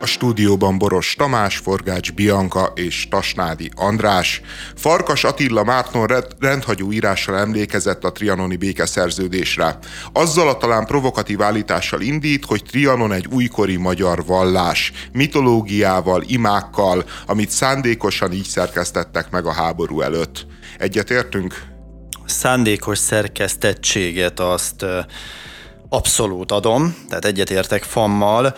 A stúdióban Boros Tamás, Forgács Bianka és Tasnádi András. Farkas Attila Márton rendhagyó írással emlékezett a trianoni békeszerződésre. Azzal a talán provokatív állítással indít, hogy Trianon egy újkori magyar vallás, mitológiával, imákkal, amit szándékosan így szerkesztettek meg a háború előtt. Egyetértünk? Szándékos szerkesztettséget azt abszolút adom, tehát egyetértek Fammal.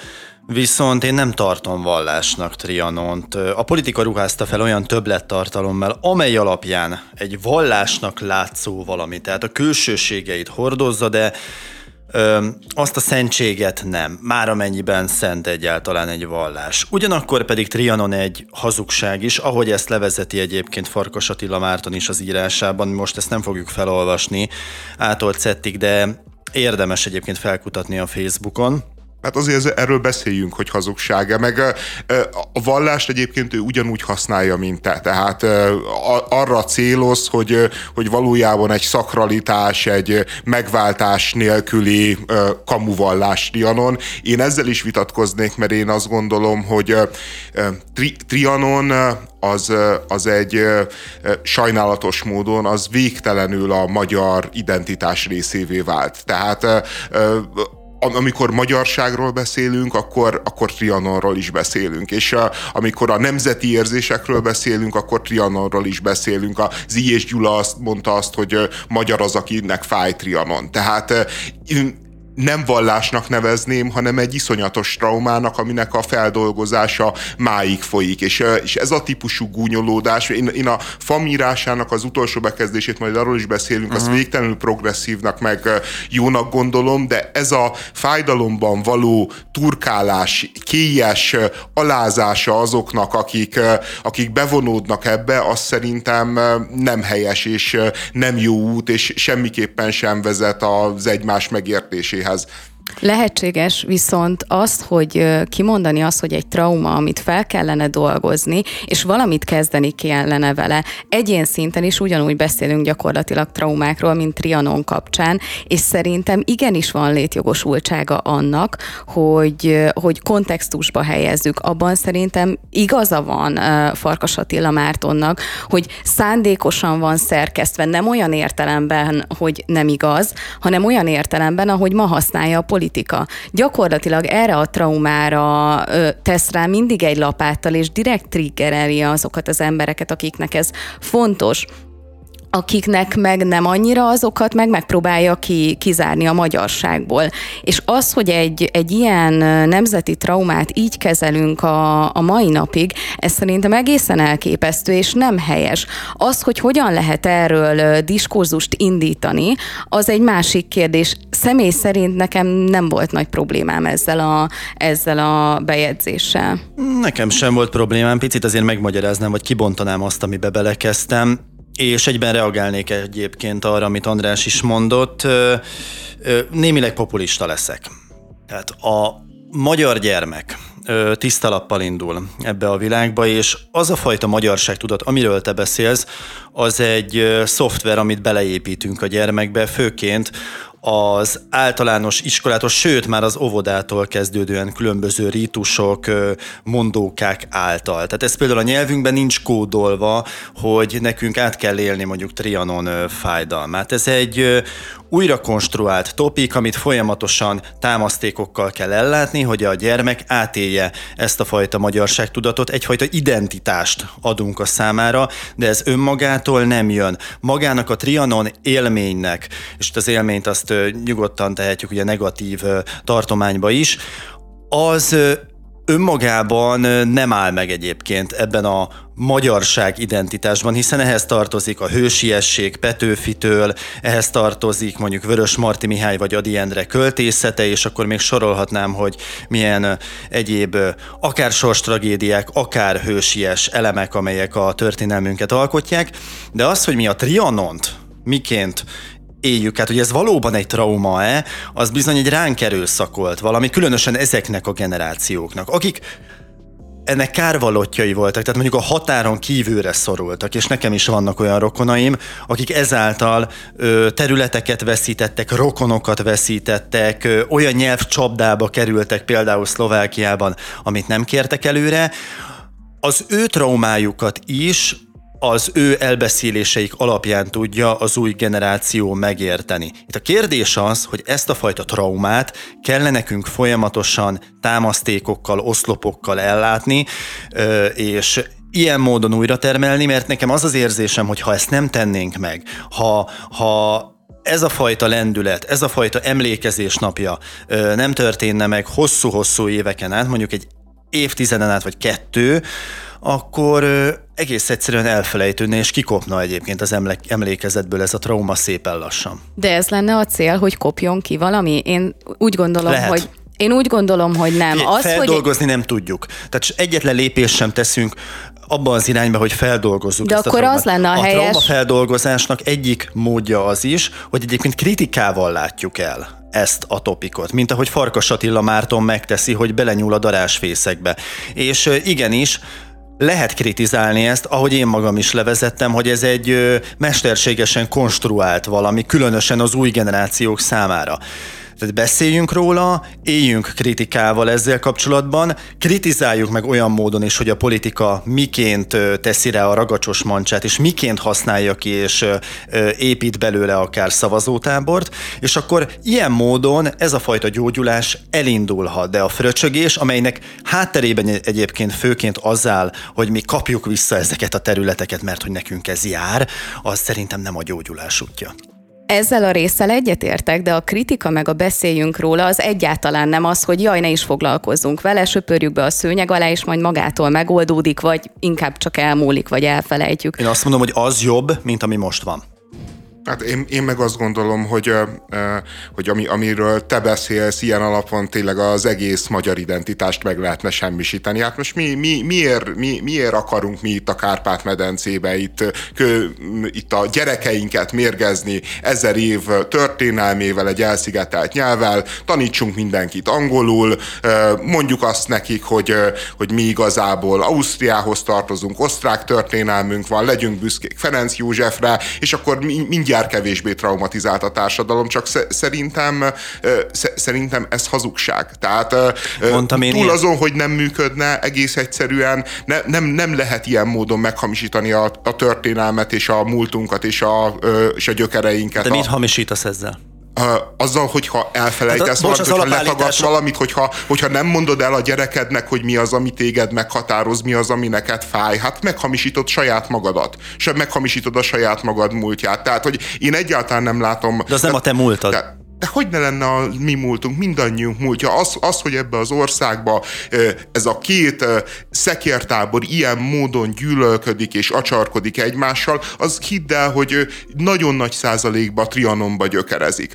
Viszont én nem tartom vallásnak Trianont. A politika ruházta fel olyan többlettartalommal, amely alapján egy vallásnak látszó valami, tehát a külsőségeit hordozza, de azt a szentséget nem, már amennyiben szent egyáltalán egy vallás. Ugyanakkor pedig Trianon egy hazugság is, ahogy ezt levezeti egyébként Farkas Attila Márton is az írásában, most ezt nem fogjuk felolvasni ától cettig, de érdemes egyébként felkutatni a Facebookon. Hát azért erről beszéljünk, hogy hazugsága, meg a vallást egyébként ő ugyanúgy használja, mint te. Tehát arra céloz, hogy valójában egy szakralitás, egy megváltás nélküli kamuvallás Trianon. Én ezzel is vitatkoznék, mert én azt gondolom, hogy Trianon az egy sajnálatos módon az végtelenül a magyar identitás részévé vált. Tehát amikor magyarságról beszélünk, akkor Trianonról is beszélünk. És amikor a nemzeti érzésekről beszélünk, akkor Trianonról is beszélünk. A Zíés Gyula azt mondta hogy magyar az, akinek fáj Trianon. Tehát nem vallásnak nevezném, hanem egy iszonyatos traumának, aminek a feldolgozása máig folyik. És ez a típusú gúnyolódás, én a FAM írásának az utolsó bekezdését, majd arról is beszélünk, azt végtelenül progresszívnak, meg jónak gondolom, de ez a fájdalomban való turkálás, kélyes alázása azoknak, akik bevonódnak ebbe, az szerintem nem helyes, és nem jó út, és semmiképpen sem vezet az egymás megértéséhez. Lehetséges viszont azt, hogy kimondani azt, hogy egy trauma, amit fel kellene dolgozni, és valamit kezdeni kellene vele. Egyén szinten is ugyanúgy beszélünk gyakorlatilag traumákról, mint Trianon kapcsán, és szerintem igenis van létjogosultsága annak, hogy kontextusba helyezzük. Abban szerintem igaza van Farkas Attila Mártonnak, hogy szándékosan van szerkesztve, nem olyan értelemben, hogy nem igaz, hanem olyan értelemben, ahogy ma használja a politika. Gyakorlatilag erre a traumára tesz rá mindig egy lapáttal, és direkt triggereli azokat az embereket, akiknek ez fontos, akiknek meg nem annyira, azokat meg megpróbálja kizárni a magyarságból. És az, hogy egy ilyen nemzeti traumát így kezelünk a mai napig, ez szerintem egészen elképesztő és nem helyes. Az, hogy hogyan lehet erről diskurzust indítani, az egy másik kérdés. Személy szerint nekem nem volt nagy problémám ezzel a bejegyzéssel. Nekem sem volt problémám, picit azért megmagyaráznám, vagy kibontanám azt, amibe belekezdtem. És egyben reagálnék egyébként arra, amit András is mondott, némileg populista leszek. Tehát a magyar gyermek tiszta lappal indul ebbe a világba, és az a fajta magyarságtudat, amiről te beszélsz, az egy szoftver, amit beleépítünk a gyermekbe, főként az általános iskolától, sőt már az óvodától kezdődően különböző rítusok, mondókák által. Tehát ez például a nyelvünkben nincs kódolva, hogy nekünk át kell élni mondjuk Trianon fájdalmát. Ez egy újra konstruált topik, amit folyamatosan támasztékokkal kell ellátni, hogy a gyermek átélje ezt a fajta magyarságtudatot, egyfajta identitást adunk a számára, de ez önmagától nem jön. Magának a Trianon élménynek, és az élményt azt nyugodtan tehetjük ugye negatív tartományba is, az önmagában nem áll meg egyébként ebben a magyarság identitásban, hiszen ehhez tartozik a hősiesség Petőfitől, ehhez tartozik mondjuk Vörös Marti Mihály vagy Ady Endre költészete, és akkor még sorolhatnám, hogy milyen egyéb akár sorstragédiák, akár hősies elemek, amelyek a történelmünket alkotják, de az, hogy mi a Trianont miként éljük, hát hogy ez valóban egy trauma-e, az bizony egy ránk erőszakolt valami, különösen ezeknek a generációknak, akik ennek kárvalótjai voltak, tehát mondjuk a határon kívülre szorultak, és nekem is vannak olyan rokonaim, akik ezáltal területeket veszítettek, rokonokat veszítettek, olyan nyelvcsapdába kerültek például Szlovákiában, amit nem kértek előre. Az ő traumájukat is az ő elbeszéléseik alapján tudja az új generáció megérteni. Itt a kérdés az, hogy ezt a fajta traumát kellene nekünk folyamatosan támasztékokkal, oszlopokkal ellátni, és ilyen módon újra termelni, mert nekem az az érzésem, hogy ha ezt nem tennénk meg, ha ez a fajta lendület, ez a fajta emlékezés napja nem történne meg hosszú-hosszú éveken át, mondjuk egy évtizeden át vagy 2, akkor egész egyszerűen elfelejtődne, és kikopna egyébként az emlékezetből ez a trauma szépen lassan. De ez lenne a cél, hogy kopjon ki valami? Én úgy gondolom, hogy nem. Feldolgozni nem tudjuk. Tehát egyetlen lépés sem teszünk abban az irányba, hogy feldolgozzuk. De ezt akkor az lenne a helyes... A traumafeldolgozásnak egyik módja az is, hogy egyébként kritikával látjuk el ezt a topikot, mint ahogy Farkas Attila Márton megteszi, hogy belenyúl a darásfészekbe. És igenis, lehet kritizálni ezt, ahogy én magam is levezettem, hogy ez egy mesterségesen konstruált valami, különösen az új generációk számára. Tehát beszéljünk róla, éljünk kritikával ezzel kapcsolatban, kritizáljuk meg olyan módon is, hogy a politika miként teszi rá a ragacsos mancsát, és miként használja ki, és épít belőle akár szavazótábort, és akkor ilyen módon ez a fajta gyógyulás elindulhat, de a fröcsögés, amelynek hátterében egyébként főként az áll, hogy mi kapjuk vissza ezeket a területeket, mert hogy nekünk ez jár, az szerintem nem a gyógyulás útja. Ezzel a résszel egyetértek, de a kritika meg a beszéljünk róla az egyáltalán nem az, hogy jaj, ne is foglalkozzunk vele, söpörjük be a szőnyeg alá, és majd magától megoldódik, vagy inkább csak elmúlik, vagy elfelejtjük. Én azt mondom, hogy az jobb, mint ami most van. Hát én meg azt gondolom, hogy amiről te beszélsz, ilyen alapon tényleg az egész magyar identitást meg lehetne semmisíteni. Hát most miért akarunk mi itt a Kárpát-medencébe itt a gyerekeinket mérgezni 1000 év történelmével, egy elszigetelt nyelvvel, tanítsunk mindenkit angolul, mondjuk azt nekik, hogy mi igazából Ausztriához tartozunk, osztrák történelmünk van, legyünk büszkék Ferenc Józsefre, és akkor mindjárt kevésbé traumatizált a társadalom, csak szerintem ez hazugság. Tehát túl azon, hogy nem működne, egész egyszerűen nem lehet ilyen módon meghamisítani a történelmet és a múltunkat és a gyökereinket. De mit hamisítasz ezzel? Azzal, hogyha elfelejtesz valamit, hogyha letagadsz valamit, hogyha nem mondod el a gyerekednek, hogy mi az, ami téged meghatároz, mi az, ami neked fáj, hát meghamisítod saját magadat, és meghamisítod a saját magad múltját. Tehát, hogy én egyáltalán nem látom... De az nem a te múltad. De hogy ne lenne a mi múltunk, mindannyiunk múltja. Az, hogy ebbe az országba ez a két szekértábor ilyen módon gyűlölködik és acsarkodik egymással, az hidd el, hogy nagyon nagy százalékba Trianonba gyökerezik.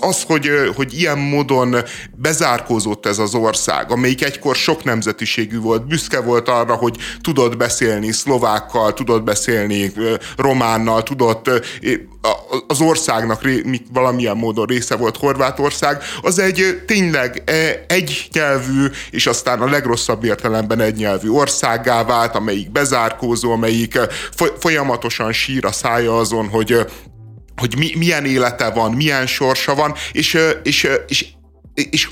Az, hogy ilyen módon bezárkózott ez az ország, amelyik egykor sok nemzetiségű volt, büszke volt arra, hogy tudott beszélni szlovákkal, tudott beszélni románnal, tudott az országnak valamilyen módon része volt Horvátország, az egy tényleg egynyelvű, és aztán a legrosszabb értelemben egynyelvű országgá vált, amelyik bezárkózó, amelyik folyamatosan sír a szája azon, hogy milyen élete van, milyen sorsa van, és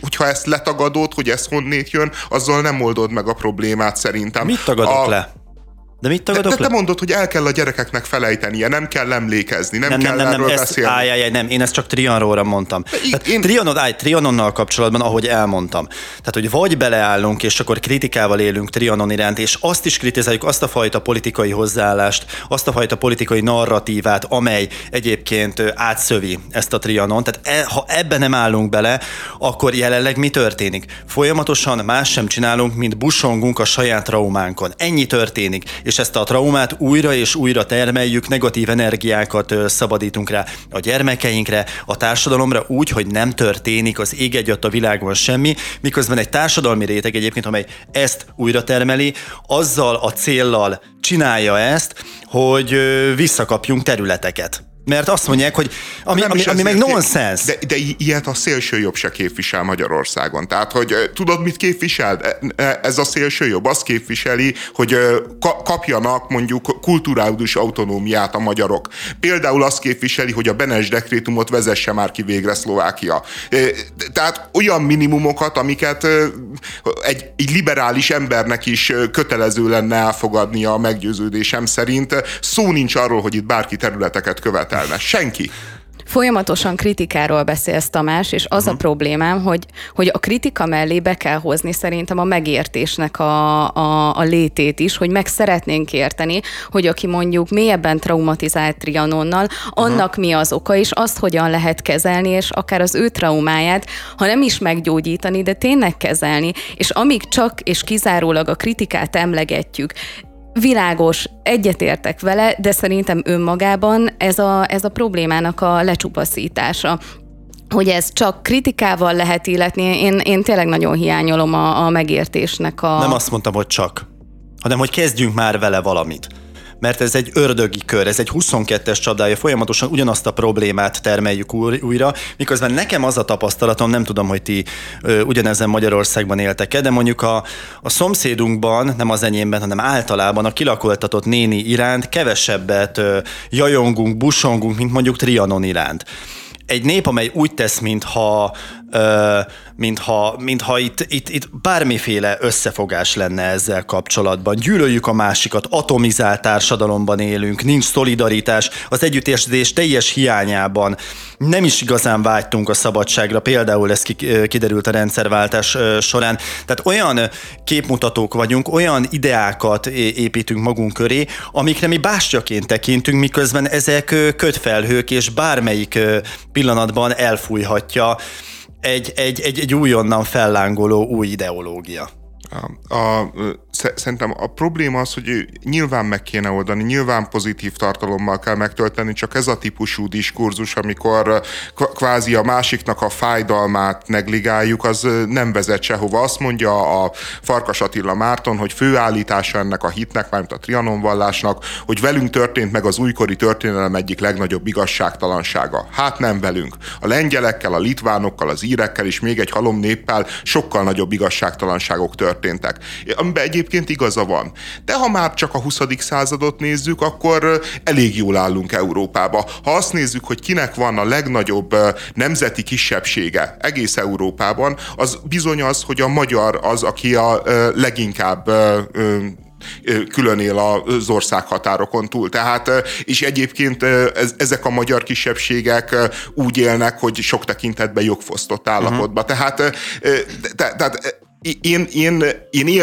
hogyha ezt letagadod, hogy ez honnét jön, azzal nem oldod meg a problémát szerintem. Mit tagadok le? De te mondod, hogy el kell a gyerekeknek felejtenie, nem kell emlékezni, nem kell erről beszélni. Nem, én ezt csak Trianonra mondtam. Trianonnal kapcsolatban, ahogy elmondtam. Tehát, hogy vagy beleállunk, és akkor kritikával élünk Trianon iránt, és azt is kritizáljuk, azt a fajta politikai hozzáállást, azt a fajta politikai narratívát, amely egyébként átszövi ezt a Trianon. Tehát ha ebben nem állunk bele, akkor jelenleg mi történik? Folyamatosan más sem csinálunk, mint busongunk a saját traumánkon. Ennyi történik. És ezt a traumát újra és újra termeljük, negatív energiákat szabadítunk rá a gyermekeinkre, a társadalomra úgy, hogy nem történik az ég egyatt a világon semmi, miközben egy társadalmi réteg egyébként, amely ezt újra termeli, azzal a céllal csinálja ezt, hogy visszakapjunk területeket. Mert azt mondják, hogy ami meg nonsens. De ilyet a szélsőjobb se képvisel Magyarországon. Tehát, hogy tudod, mit képvisel? Ez a szélsőjobb azt képviseli, hogy kapjanak mondjuk kulturális autonómiát a magyarok. Például azt képviseli, hogy a Benes dekrétumot vezesse már ki végre Szlovákia. Tehát olyan minimumokat, amiket egy liberális embernek is kötelező lenne elfogadnia a meggyőződésem szerint. Szó nincs arról, hogy itt bárki területeket követelne. Senki. Folyamatosan kritikáról beszélsz, Tamás, és az a problémám, hogy a kritika mellé be kell hozni szerintem a megértésnek a létét is, hogy meg szeretnénk érteni, hogy aki mondjuk mélyebben traumatizált Trianonnal, annak mi az oka, és azt hogyan lehet kezelni, és akár az ő traumáját, ha nem is meggyógyítani, de tényleg kezelni. És amíg csak és kizárólag a kritikát emlegetjük, világos, egyetértek vele, de szerintem önmagában ez a problémának a lecsupaszítása. Hogy ez csak kritikával lehet illetni, én tényleg nagyon hiányolom a megértésnek a... Nem azt mondtam, hogy csak, hanem hogy kezdjünk már vele valamit. Mert ez egy ördögi kör, ez egy 22-es csapdája, folyamatosan ugyanazt a problémát termeljük újra, miközben nekem az a tapasztalatom, nem tudom, hogy ti ugyanezen Magyarországban éltek-e, de mondjuk a szomszédunkban, nem az enyémben, hanem általában a kilakoltatott néni iránt kevesebbet jajongunk, busongunk, mint mondjuk Trianon iránt. Egy nép, amely úgy tesz, mintha itt bármiféle összefogás lenne ezzel kapcsolatban. Gyűlöljük a másikat, atomizált társadalomban élünk, nincs szolidaritás, az együttérzés teljes hiányában. Nem is igazán vágytunk a szabadságra, például ez kiderült a rendszerváltás során. Tehát olyan képmutatók vagyunk, olyan ideákat építünk magunk köré, amikre mi bástyaként tekintünk, miközben ezek ködfelhők, és bármelyik pillanatban elfújhatja egy újonnan fellángoló új ideológia. Szerintem a probléma az, hogy nyilván meg kéne oldani, nyilván pozitív tartalommal kell megtölteni, csak ez a típusú diskurzus, amikor kvázi a másiknak a fájdalmát negligáljuk, az nem vezet sehova. Azt mondja a Farkas Attila Márton, hogy főállítása ennek a hitnek, mármint a Trianon vallásnak, hogy velünk történt meg az újkori történelem egyik legnagyobb igazságtalansága. Hát nem velünk. A lengyelekkel, a litvánokkal, az írekkel és még egy halom néppel sokkal nagyobb igazságtalanságok történtek. Amiben egyébként igaza van. De ha már csak a 20. századot nézzük, akkor elég jól állunk Európába. Ha azt nézzük, hogy kinek van a legnagyobb nemzeti kisebbsége egész Európában, az bizony az, hogy a magyar az, aki a leginkább külön él az országhatárokon túl. Tehát, és egyébként ezek a magyar kisebbségek úgy élnek, hogy sok tekintetben jogfosztott állapotban. Tehát én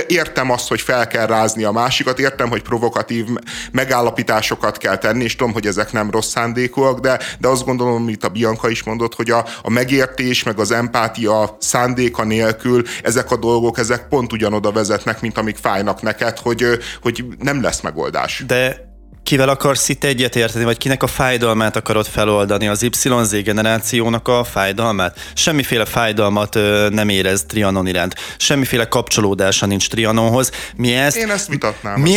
értem azt, hogy fel kell rázni a másikat, értem, hogy provokatív megállapításokat kell tenni, és tudom, hogy ezek nem rossz szándékúak, de azt gondolom, amit a Bianka is mondott, hogy a megértés, meg az empátia szándéka nélkül ezek a dolgok, ezek pont ugyanoda vezetnek, mint amik fájnak neked, hogy nem lesz megoldás. De kivel akarsz itt egyetérteni, vagy kinek a fájdalmát akarod feloldani? Az YZ generációnak a fájdalmát? Semmiféle fájdalmat nem érez Trianon iránt. Semmiféle kapcsolódása nincs Trianonhoz. Én ezt vitatnám.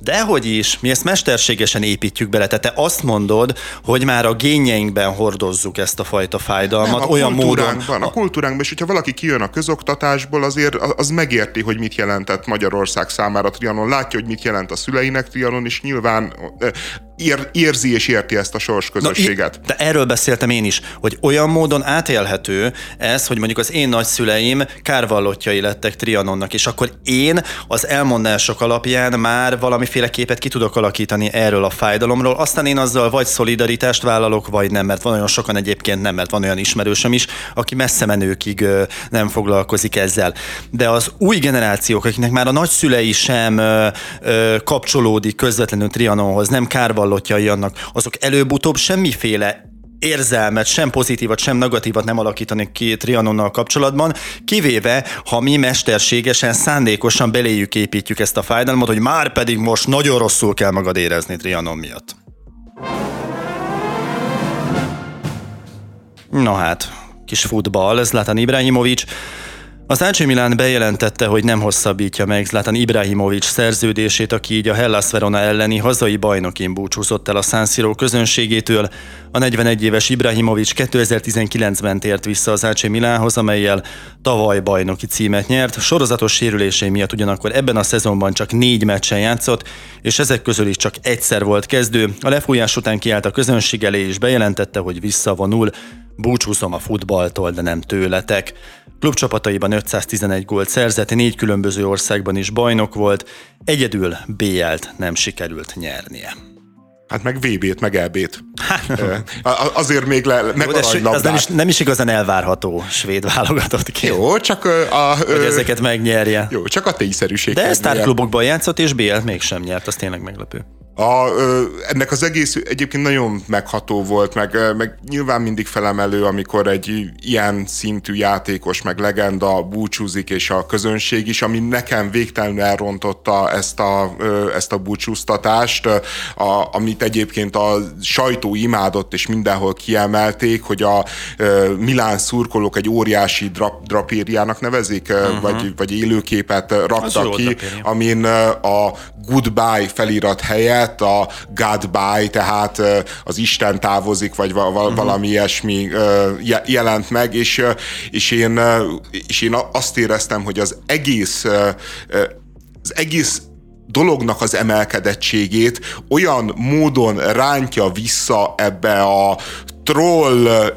Dehogy is. Mi ezt mesterségesen építjük bele. Tehát te azt mondod, hogy már a génjeinkben hordozzuk ezt a fajta fájdalmat. Nem, olyan módon. A kultúránkban, és hogyha valaki kijön a közoktatásból, azért az megérti, hogy mit jelentett Magyarország számára Trianon. Látja, hogy mit jelent a szüleinek Trianon, és nyilván érzi és érti ezt a soros közösséget. De erről beszéltem én is, hogy olyan módon átélhető ez, hogy mondjuk az én nagyszüleim kárvallottjai lettek Trianonnak, és akkor én az elmondások alapján már valamiféle képet ki tudok alakítani erről a fájdalomról, aztán én azzal vagy szolidaritást vállalok, vagy nem, mert van olyan sokan egyébként nem, mert van olyan ismerősöm is, aki messze menőkig nem foglalkozik ezzel. De az új generációk, akiknek már a nagyszülei sem kapcsolódik közvetlenül Trianonhoz, az nem kárvallottjai annak, azok előbb-utóbb semmiféle érzelmet, sem pozitívat, sem negatívat nem alakítanak ki Trianonnal kapcsolatban, kivéve, ha mi mesterségesen, szándékosan beléjük építjük ezt a fájdalmat, hogy már pedig most nagyon rosszul kell magad érezni Trianon miatt. Na hát, kis futball, Zlatan Ibrahimovics Az AC Milan bejelentette, hogy nem hosszabbítja meg Zlatan Ibrahimovics szerződését, aki így a Hellas Verona elleni hazai bajnokin búcsúzott el a San Siro közönségétől. A 41 éves Ibrahimovics 2019-ben tért vissza az AC Milánhoz, amellyel tavaly bajnoki címet nyert. Sorozatos sérülései miatt ugyanakkor ebben a szezonban csak 4 meccsen játszott, és ezek közül is csak egyszer volt kezdő. A lefújás után kiállt a közönség elé, és bejelentette, hogy visszavonul. Búcsúzom a futballtól, de nem tőletek. Klubcsapataiban 511 gólt szerzett, 4 különböző országban is bajnok volt, egyedül BL-t nem sikerült nyernie. Hát meg VB-t, meg EB-t. Azért még megmaradj labdát. Nem is igazán elvárható svéd válogatott ki. Jó, csak hogy ezeket megnyerje. Jó, csak a tényszerűség. De sztárklubokban játszott, és BL-t mégsem nyert, az tényleg meglepő. Ennek az egész egyébként nagyon megható volt, meg nyilván mindig felemelő, amikor egy ilyen szintű játékos, meg legenda búcsúzik, és a közönség is, ami nekem végtelenül elrontotta ezt a búcsúztatást, amit egyébként a sajtó imádott, és mindenhol kiemelték, hogy a Milán szurkolók egy óriási drapériának nevezik, vagy élőképet raktak ki, amin a goodbye felirat helyett a Godbye, tehát az Isten távozik, vagy valami ilyesmi jelent meg, és én azt éreztem, hogy az egész dolognak az emelkedettségét olyan módon rántja vissza ebbe a troll,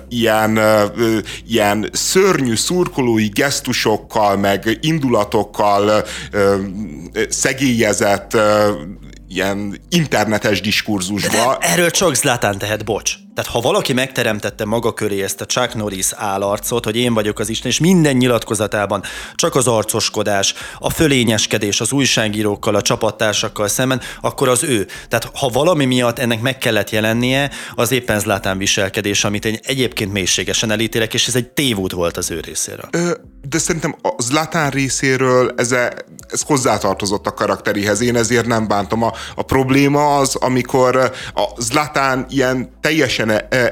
ilyen szörnyű szurkolói gesztusokkal, meg indulatokkal szegélyezett ilyen internetes diskurzusba. Erről csak Zlatan tehet, bocs. Tehát ha valaki megteremtette maga köré ezt a Chuck Norris állarcot, hogy én vagyok az Isten, és minden nyilatkozatában csak az arcoskodás, a fölényeskedés az újságírókkal, a csapattársakkal szemben, akkor az ő. Tehát ha valami miatt ennek meg kellett jelennie, az éppen Zlatan viselkedés, amit én egyébként mélységesen elítélek, és ez egy tévút volt az ő részéről. De szerintem a Zlatan részéről ez hozzátartozott a karakterihez, én ezért nem bántam. A probléma az, amikor a Zlatan ilyen teljesen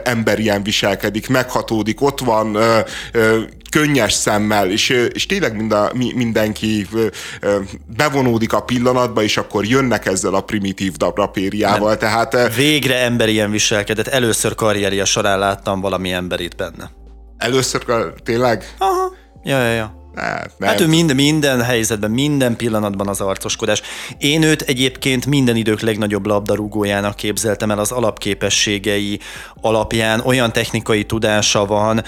emberien viselkedik, meghatódik, ott van könnyes szemmel, és tényleg mindenki bevonódik a pillanatba, és akkor jönnek ezzel a primitív dabrapériával. Tehát végre emberien viselkedett, először karrierje során láttam valami emberit benne. Először tényleg? Aha, ja. Nem. Hát ő minden helyzetben, minden pillanatban az arcoskodás. Én őt egyébként minden idők legnagyobb labdarúgójának képzeltem el az alapképességei alapján. Olyan technikai tudása van,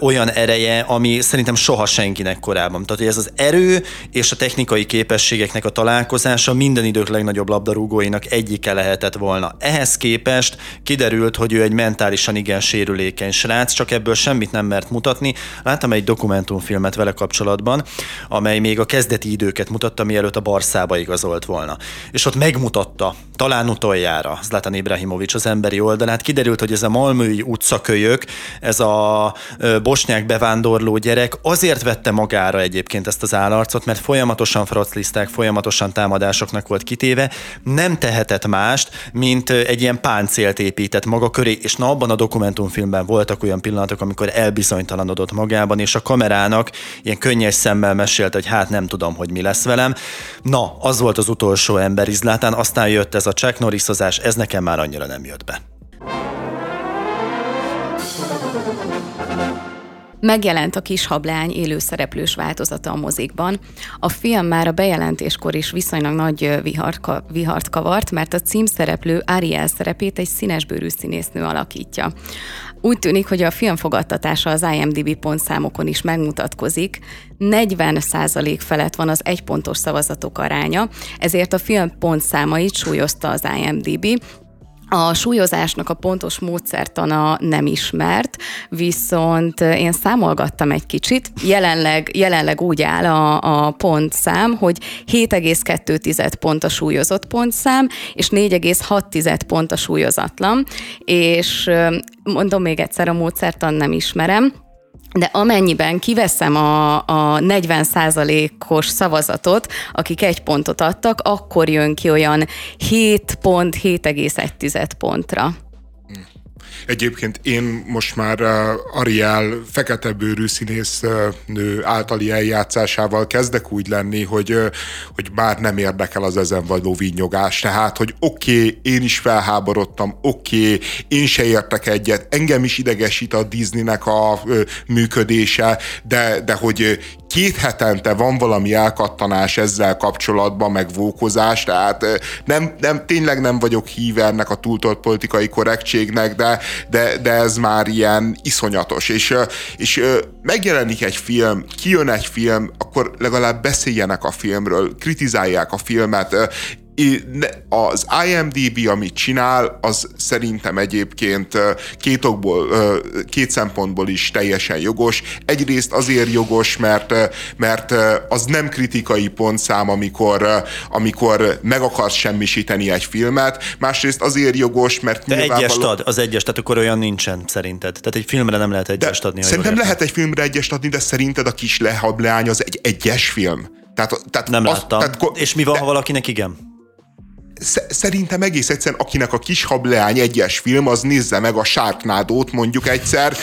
olyan ereje, ami szerintem soha senkinek korábban. Tehát ez az erő és a technikai képességeknek a találkozása minden idők legnagyobb labdarúgóinak egyike lehetett volna. Ehhez képest kiderült, hogy ő egy mentálisan igen sérülékeny srác, csak ebből semmit nem mert mutatni. Láttam egy dokumentumfilmet vele kapcsolatban, amely még a kezdeti időket mutatta, mielőtt a Barszába igazolt volna. És ott megmutatta talán utoljára Zlatan Ibrahimovics az emberi oldalát. Kiderült, hogy ez a malmői utcakölyök, ez a bosnyák bevándorló gyerek azért vette magára egyébként ezt az állarcot, mert folyamatosan fracliszták, folyamatosan támadásoknak volt kitéve, nem tehetett mást, mint egy ilyen páncélt épített maga köré, és na abban a dokumentumfilmben voltak olyan pillanatok, amikor elbizonytalanodott magában, és a kamerának ilyen könnyes szemmel mesélt, hogy hát nem tudom, hogy mi lesz velem. Na, az volt az utolsó ember Zlatán, aztán jött ez a Chuck Norrisozás, ez nekem már annyira nem jött be. Megjelent a Kishableány élőszereplős változata a mozikban. A film már a bejelentéskor is viszonylag nagy vihart kavart, mert a címszereplő Ariel szerepét egy színesbőrű színésznő alakítja. Úgy tűnik, hogy a film fogadtatása az IMDb pontszámokon is megmutatkozik. 40% felett van az egypontos szavazatok aránya, ezért a film pontszámait súlyozta az IMDb. A súlyozásnak a pontos módszertana nem ismert, viszont én számolgattam egy kicsit. Jelenleg úgy áll a pontszám, hogy 7,2 pont a súlyozott pontszám, és 4,6 pont a súlyozatlan, és mondom még egyszer, a módszertan nem ismerem, de amennyiben kiveszem a 40%-os szavazatot, akik egy pontot adtak, akkor jön ki olyan 7 pont, 7,1 pontra. Egyébként én most már Ariel feketebőrű színésznő általi eljátszásával kezdek úgy lenni, hogy már nem érdekel az ezen való vinnyogás. Tehát, hogy oké, én is felháborodtam, oké, én se értek egyet, engem is idegesít a Disneynek a működése, de hogy 2 hetente van valami elkattanás ezzel kapcsolatban, meg vókozás, tehát nem, tényleg nem vagyok híve ennek a túltolt politikai korrektségnek, de ez már ilyen iszonyatos. És megjelenik egy film, kijön egy film, akkor legalább beszéljenek a filmről, kritizálják a filmet. Az IMDb, amit csinál, az szerintem egyébként két szempontból is teljesen jogos. Egyrészt azért jogos, mert az nem kritikai pontszám, amikor meg akarsz semmisíteni egy filmet. Másrészt azért jogos, mert nyilvánvalóan... De egyest ad, az egyest, tehát akkor olyan nincsen szerinted. Tehát egy filmre nem lehet egyest adni. Szerintem lehet egy filmre egyest adni, de szerinted a Kis lehableány az egy egyes film? Tehát nem láttam. És mi van, ha valakinek igen? Szerintem egész egyszerűen, akinek a Kis hableány egyes film, az nézze meg a Sharknado-t mondjuk egyszer,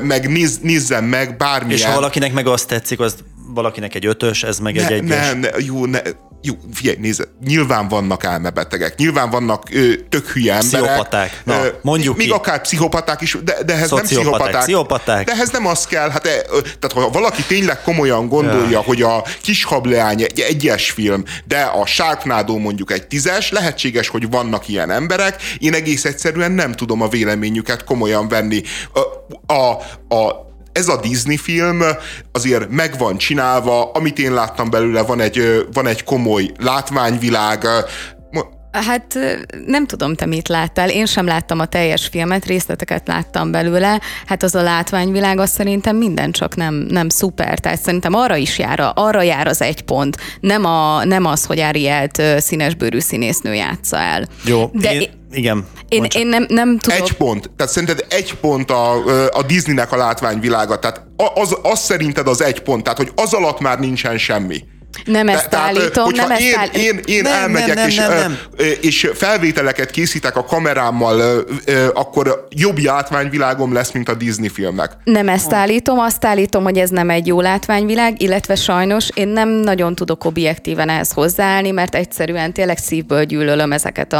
meg nézzen meg bármilyen. És ha valakinek meg azt tetszik, az valakinek egy 5-ös, ez meg egy 1-es. Jó, figyelj, nézd, nyilván vannak elmebetegek, nyilván vannak tök hülye emberek. Pszichopaták. Na, mondjuk még ki. Akár pszichopaták is, de ehhez nem pszichopaták. De ehhez nem az kell, hát tehát ha valaki tényleg komolyan gondolja, hogy a Kis hableány egy egyes film, de a Sharknado mondjuk egy 10-es, lehetséges, hogy vannak ilyen emberek, én egész egyszerűen nem tudom a véleményüket komolyan venni. Ez a Disney film azért meg van csinálva, amit én láttam belőle, van egy komoly látványvilág. Hát nem tudom, te mit láttál. Én sem láttam a teljes filmet, részleteket láttam belőle. Hát az a látványvilág, az szerintem minden csak nem szuper. Tehát szerintem arra jár az 1 pont. Nem az, hogy Arielt színesbőrű színésznő játsza el. Jó, de igen. Én nem tudok. 1 pont. Tehát szerinted 1 pont a Disneynek a látványvilága. Tehát az szerinted az 1 pont. Tehát, hogy az alatt már nincsen semmi. Nem ezt állítom, nem ezt állítom. Én elmegyek és felvételeket készítek a kamerámmal, akkor jobb látványvilágom lesz, mint a Disney filmnek. Nem ezt állítom, azt állítom, hogy ez nem egy jó látványvilág, illetve sajnos én nem nagyon tudok objektíven ehhez hozzáállni, mert egyszerűen tényleg szívből gyűlölöm ezeket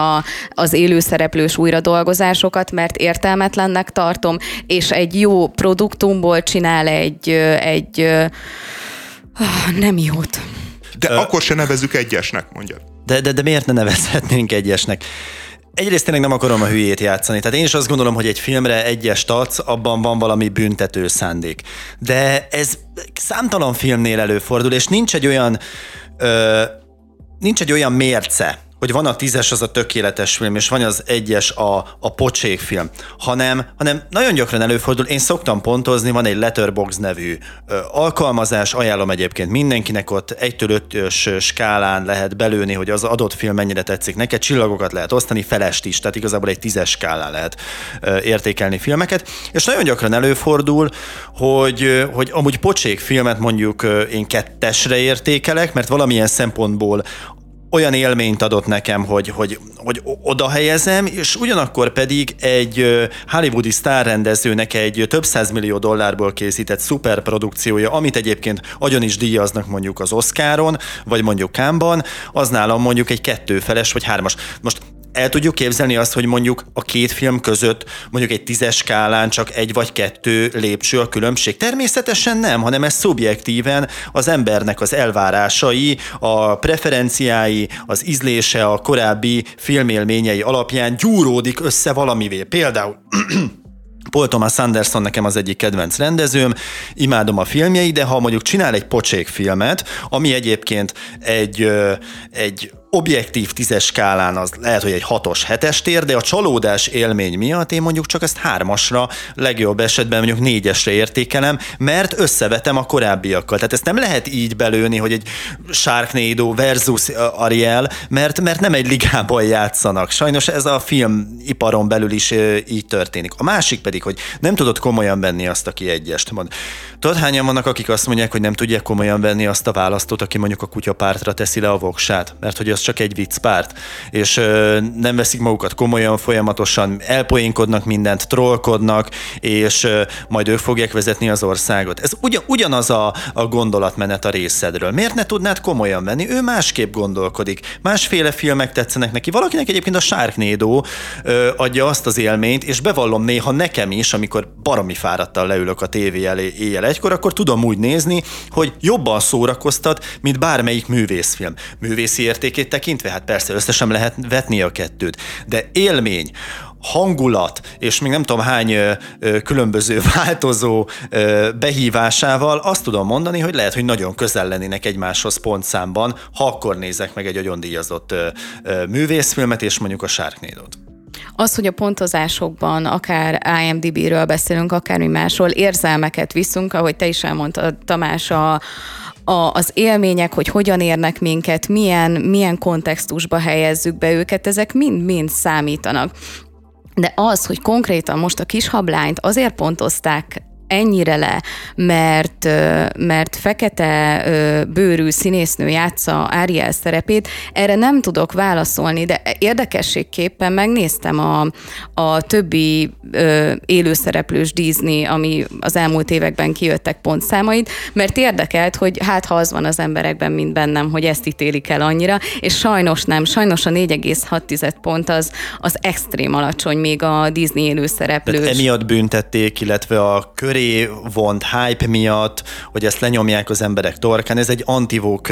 az élőszereplős újradolgozásokat, mert értelmetlennek tartom, és egy jó produktumból csinál egy nem jót. De akkor se nevezzük egyesnek, mondjad. De miért ne nevezhetnénk egyesnek? Egyrészt tényleg nem akarom a hülyét játszani. Tehát én is azt gondolom, hogy egy filmre egyest adsz, abban van valami büntető szándék. De ez számtalan filmnél előfordul, és nincs egy olyan mérce, hogy van a 10-es az a tökéletes film, és van az 1-es a pocsék film, hanem nagyon gyakran előfordul, én szoktam pontozni, van egy Letterboxd nevű alkalmazás, ajánlom egyébként mindenkinek, ott 1-5-ös skálán lehet belőni, hogy az adott film mennyire tetszik neked, csillagokat lehet osztani, felest is, tehát igazából egy 10-es skálán lehet értékelni filmeket, és nagyon gyakran előfordul, hogy amúgy pocsék filmet mondjuk én 2-esre értékelek, mert valamilyen szempontból olyan élményt adott nekem, hogy oda helyezem, és ugyanakkor pedig egy hollywoodi sztárrendezőnek egy több százmillió dollárból készített szuperprodukciója, amit egyébként agyon is díjaznak mondjuk az Oscaron, vagy mondjuk Cannes-ban, az nálam mondjuk egy 2 feles vagy 3-as. Most el tudjuk képzelni azt, hogy mondjuk a 2 film között mondjuk egy 10-es skálán csak 1 vagy 2 lépcső a különbség? Természetesen nem, hanem ez szubjektíven az embernek az elvárásai, a preferenciái, az ízlése, a korábbi filmélményei alapján gyúródik össze valamivé. Például Paul Thomas Anderson nekem az egyik kedvenc rendezőm, imádom a filmjei, de ha mondjuk csinál egy pocsék filmet, ami egyébként egy objektív 10-es skálán az lehet, hogy egy 6-os, 7-est ér, de a csalódás élmény miatt én mondjuk csak ezt 3-asra, legjobb esetben mondjuk 4-esre értékelem, mert összevetem a korábbiakkal. Tehát ezt nem lehet így belőni, hogy egy Sharknado versus Ariel, mert nem egy ligában játszanak. Sajnos ez a filmiparon belül is így történik. A másik pedig, hogy nem tudod komolyan venni azt, aki egyest mond. Tudod, hányan vannak, akik azt mondják, hogy nem tudják komolyan venni azt a választót, aki mondjuk a kutyapártra teszi le a voksát, mert hogy ez csak egy viccpárt. És nem veszik magukat komolyan, folyamatosan elpoénkodnak mindent, trollkodnak, és majd ők fogják vezetni az országot. Ez ugyanaz a gondolatmenet a részedről. Miért ne tudnád komolyan venni? Ő másképp gondolkodik. Másféle filmek tetszenek neki. Valakinek egyébként a Sharknado adja azt az élményt, és bevallom néha nekem is, amikor baromi fáradtan leülök a tévé elé éjjel egykor, akkor tudom úgy nézni, hogy jobban szórakoztat, mint bármelyik művészfilm. Művészi értékét tekintve, hát persze össze sem lehet vetni a kettőt, de élmény, hangulat, és még nem tudom hány különböző változó behívásával azt tudom mondani, hogy lehet, hogy nagyon közel lennének egymáshoz pontszámban, ha akkor nézek meg egy agyondíjazott művészfilmet, és mondjuk a Sharknado-t. Az, hogy a pontozásokban akár IMDb-ről beszélünk, akármi másról, érzelmeket viszünk, ahogy te is elmondtad, Tamás, az élmények, hogy hogyan érnek minket, milyen kontextusba helyezzük be őket, ezek mind-mind számítanak. De az, hogy konkrétan most a Kishablányt azért pontozták ennyire le, mert fekete bőrű színésznő játsza Ariel szerepét, erre nem tudok válaszolni, de érdekességképpen megnéztem a többi élőszereplős Disney, ami az elmúlt években kijöttek pontszámait, mert érdekelt, hogy hát ha az van az emberekben, mint bennem, hogy ezt ítélik el annyira, és sajnos a 4,6 pont az extrém alacsony, még a Disney élőszereplős. Tehát emiatt büntették, illetve a köré vont hype miatt, hogy ezt lenyomják az emberek torkán, ez egy antivók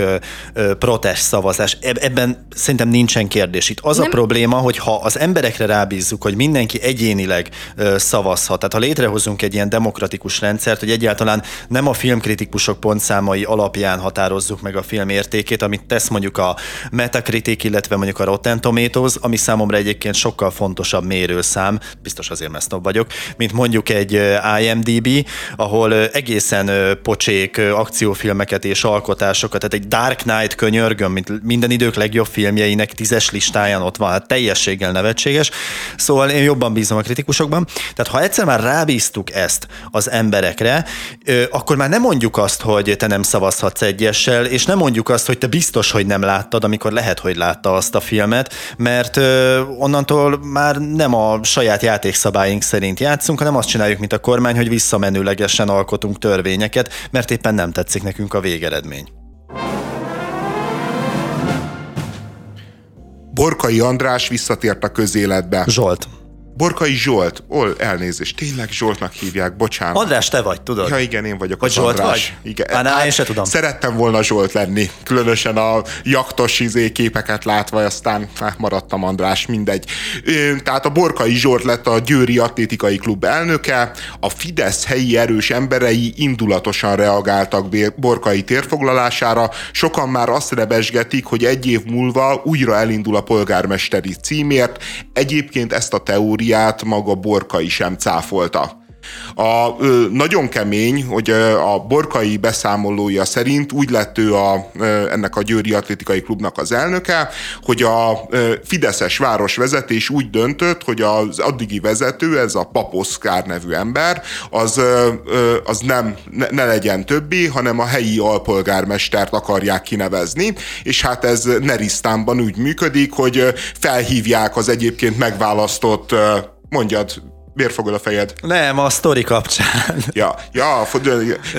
protest szavazás. Ebben szerintem nincsen kérdés. Itt az nem. A probléma, hogy ha az emberekre rábízzuk, hogy mindenki egyénileg szavazhat, tehát ha létrehozunk egy ilyen demokratikus rendszert, hogy egyáltalán nem a filmkritikusok pontszámai alapján határozzuk meg a film értékét, amit tesz mondjuk a Metacritic, illetve mondjuk a Rotten Tomatoes, ami számomra egyébként sokkal fontosabb mérőszám, biztos azért mesznobb vagyok, mint mondjuk egy IMDb, ahol egészen pocsék akciófilmeket és alkotásokat, tehát egy Dark Knight, könyörgöm, mint minden idők legjobb filmjeinek 10-es listáján ott van, hát teljességgel nevetséges, szóval én jobban bízom a kritikusokban. Tehát ha egyszer már rábíztuk ezt az emberekre, akkor már nem mondjuk azt, hogy te nem szavazhatsz egyessel, és nem mondjuk azt, hogy te biztos, hogy nem láttad, amikor lehet, hogy látta azt a filmet, mert onnantól már nem a saját játékszabályink szerint játszunk, hanem azt csináljuk, mint a kormány, hogy visszamenőlegesen alkotunk törvényeket, mert éppen nem tetszik nekünk a végeredmény. Borkai András visszatért a közéletbe. Zsolt. Borkai Zsolt. Elnézést. Tényleg Zsoltnak hívják, bocsánat. András, te vagy, tudod? Ja, igen, én vagyok. Vagy Zsolt András. Vagy? Igen. Hát, én se tudom. Szerettem volna Zsolt lenni, különösen a jaktos képeket látva, aztán maradtam András, mindegy. Tehát a Borkai Zsolt lett a Győri Atlétikai Klub elnöke, a Fidesz helyi erős emberei indulatosan reagáltak Borkai térfoglalására, sokan már azt rebesgetik, hogy egy év múlva újra elindul a polgármesteri címért, egyébként ezt a teóriát maga Borkai sem cáfolta. Nagyon kemény, hogy a Borkai beszámolója szerint úgy lett ő ennek a Győri Atlétikai Klubnak az elnöke, hogy a fideszes városvezetés úgy döntött, hogy az addigi vezető, ez a Paposcár nevű ember, az ne legyen többé, hanem a helyi alpolgármestert akarják kinevezni, és hát ez Nerisztánban úgy működik, hogy felhívják az egyébként megválasztott, mondjad, miért fogod a fejed? Nem, a sztori kapcsán. Ja,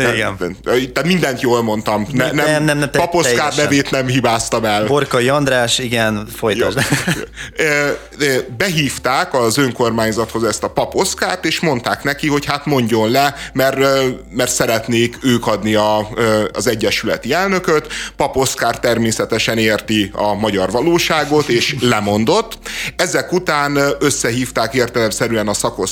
igen. Te mindent jól mondtam. Nem, Paposzkád nevét nem hibáztam el. Borkai András, igen, folytasd. Behívták az önkormányzathoz ezt a Paposzkát, és mondták neki, hogy hát mondjon le, mert szeretnék ők adni az egyesületi elnököt. Paposzkár természetesen érti a magyar valóságot, és lemondott. Ezek után összehívták értelemszerűen a szakosztályvezetőket,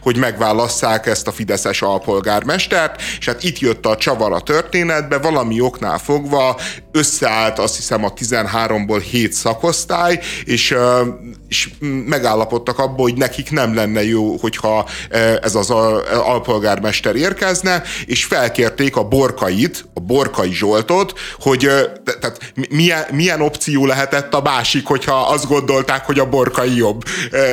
hogy megválasszák ezt a fideszes alpolgármestert, és hát itt jött a csavar a történetbe, valami oknál fogva összeállt azt hiszem a 13-ból 7 szakosztály, és megállapodtak abban, hogy nekik nem lenne jó, hogyha ez az alpolgármester érkezne, és felkérték a Borkai Zsoltot, hogy tehát milyen opció lehetett a másik, hogyha azt gondolták, hogy a Borkai jobb.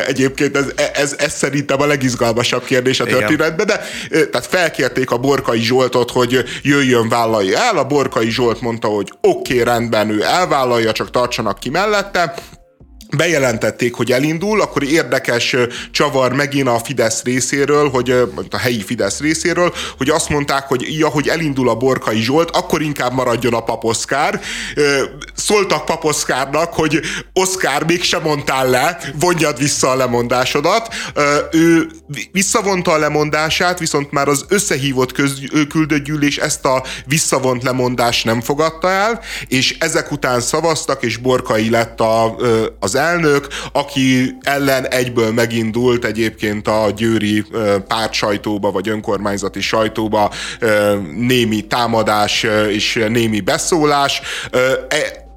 Egyébként ez ez szerintem a legizgalmasabb kérdés a történetben, de tehát felkérték a Borkai Zsoltot, hogy jöjjön, vállalja el. A Borkai Zsolt mondta, hogy oké, rendben, ő elvállalja, csak tartsanak ki mellette. Bejelentették, hogy elindul, akkor érdekes csavar megint a Fidesz részéről, hogy a helyi Fidesz részéről, hogy azt mondták, hogy ja, hogy elindul a Borkai Zsolt, akkor inkább maradjon a Paposcár. Szóltak Paposcárnak, hogy Oszkár, mégsem mondtál le, vonjad vissza a lemondásodat. Ő visszavonta a lemondását, viszont már az összehívott küldött gyűlés ezt a visszavont lemondást nem fogadta el, és ezek után szavaztak, és Borkai lett az elnök, aki ellen egyből megindult egyébként a győri pártsajtóba, vagy önkormányzati sajtóba némi támadás és némi beszólás.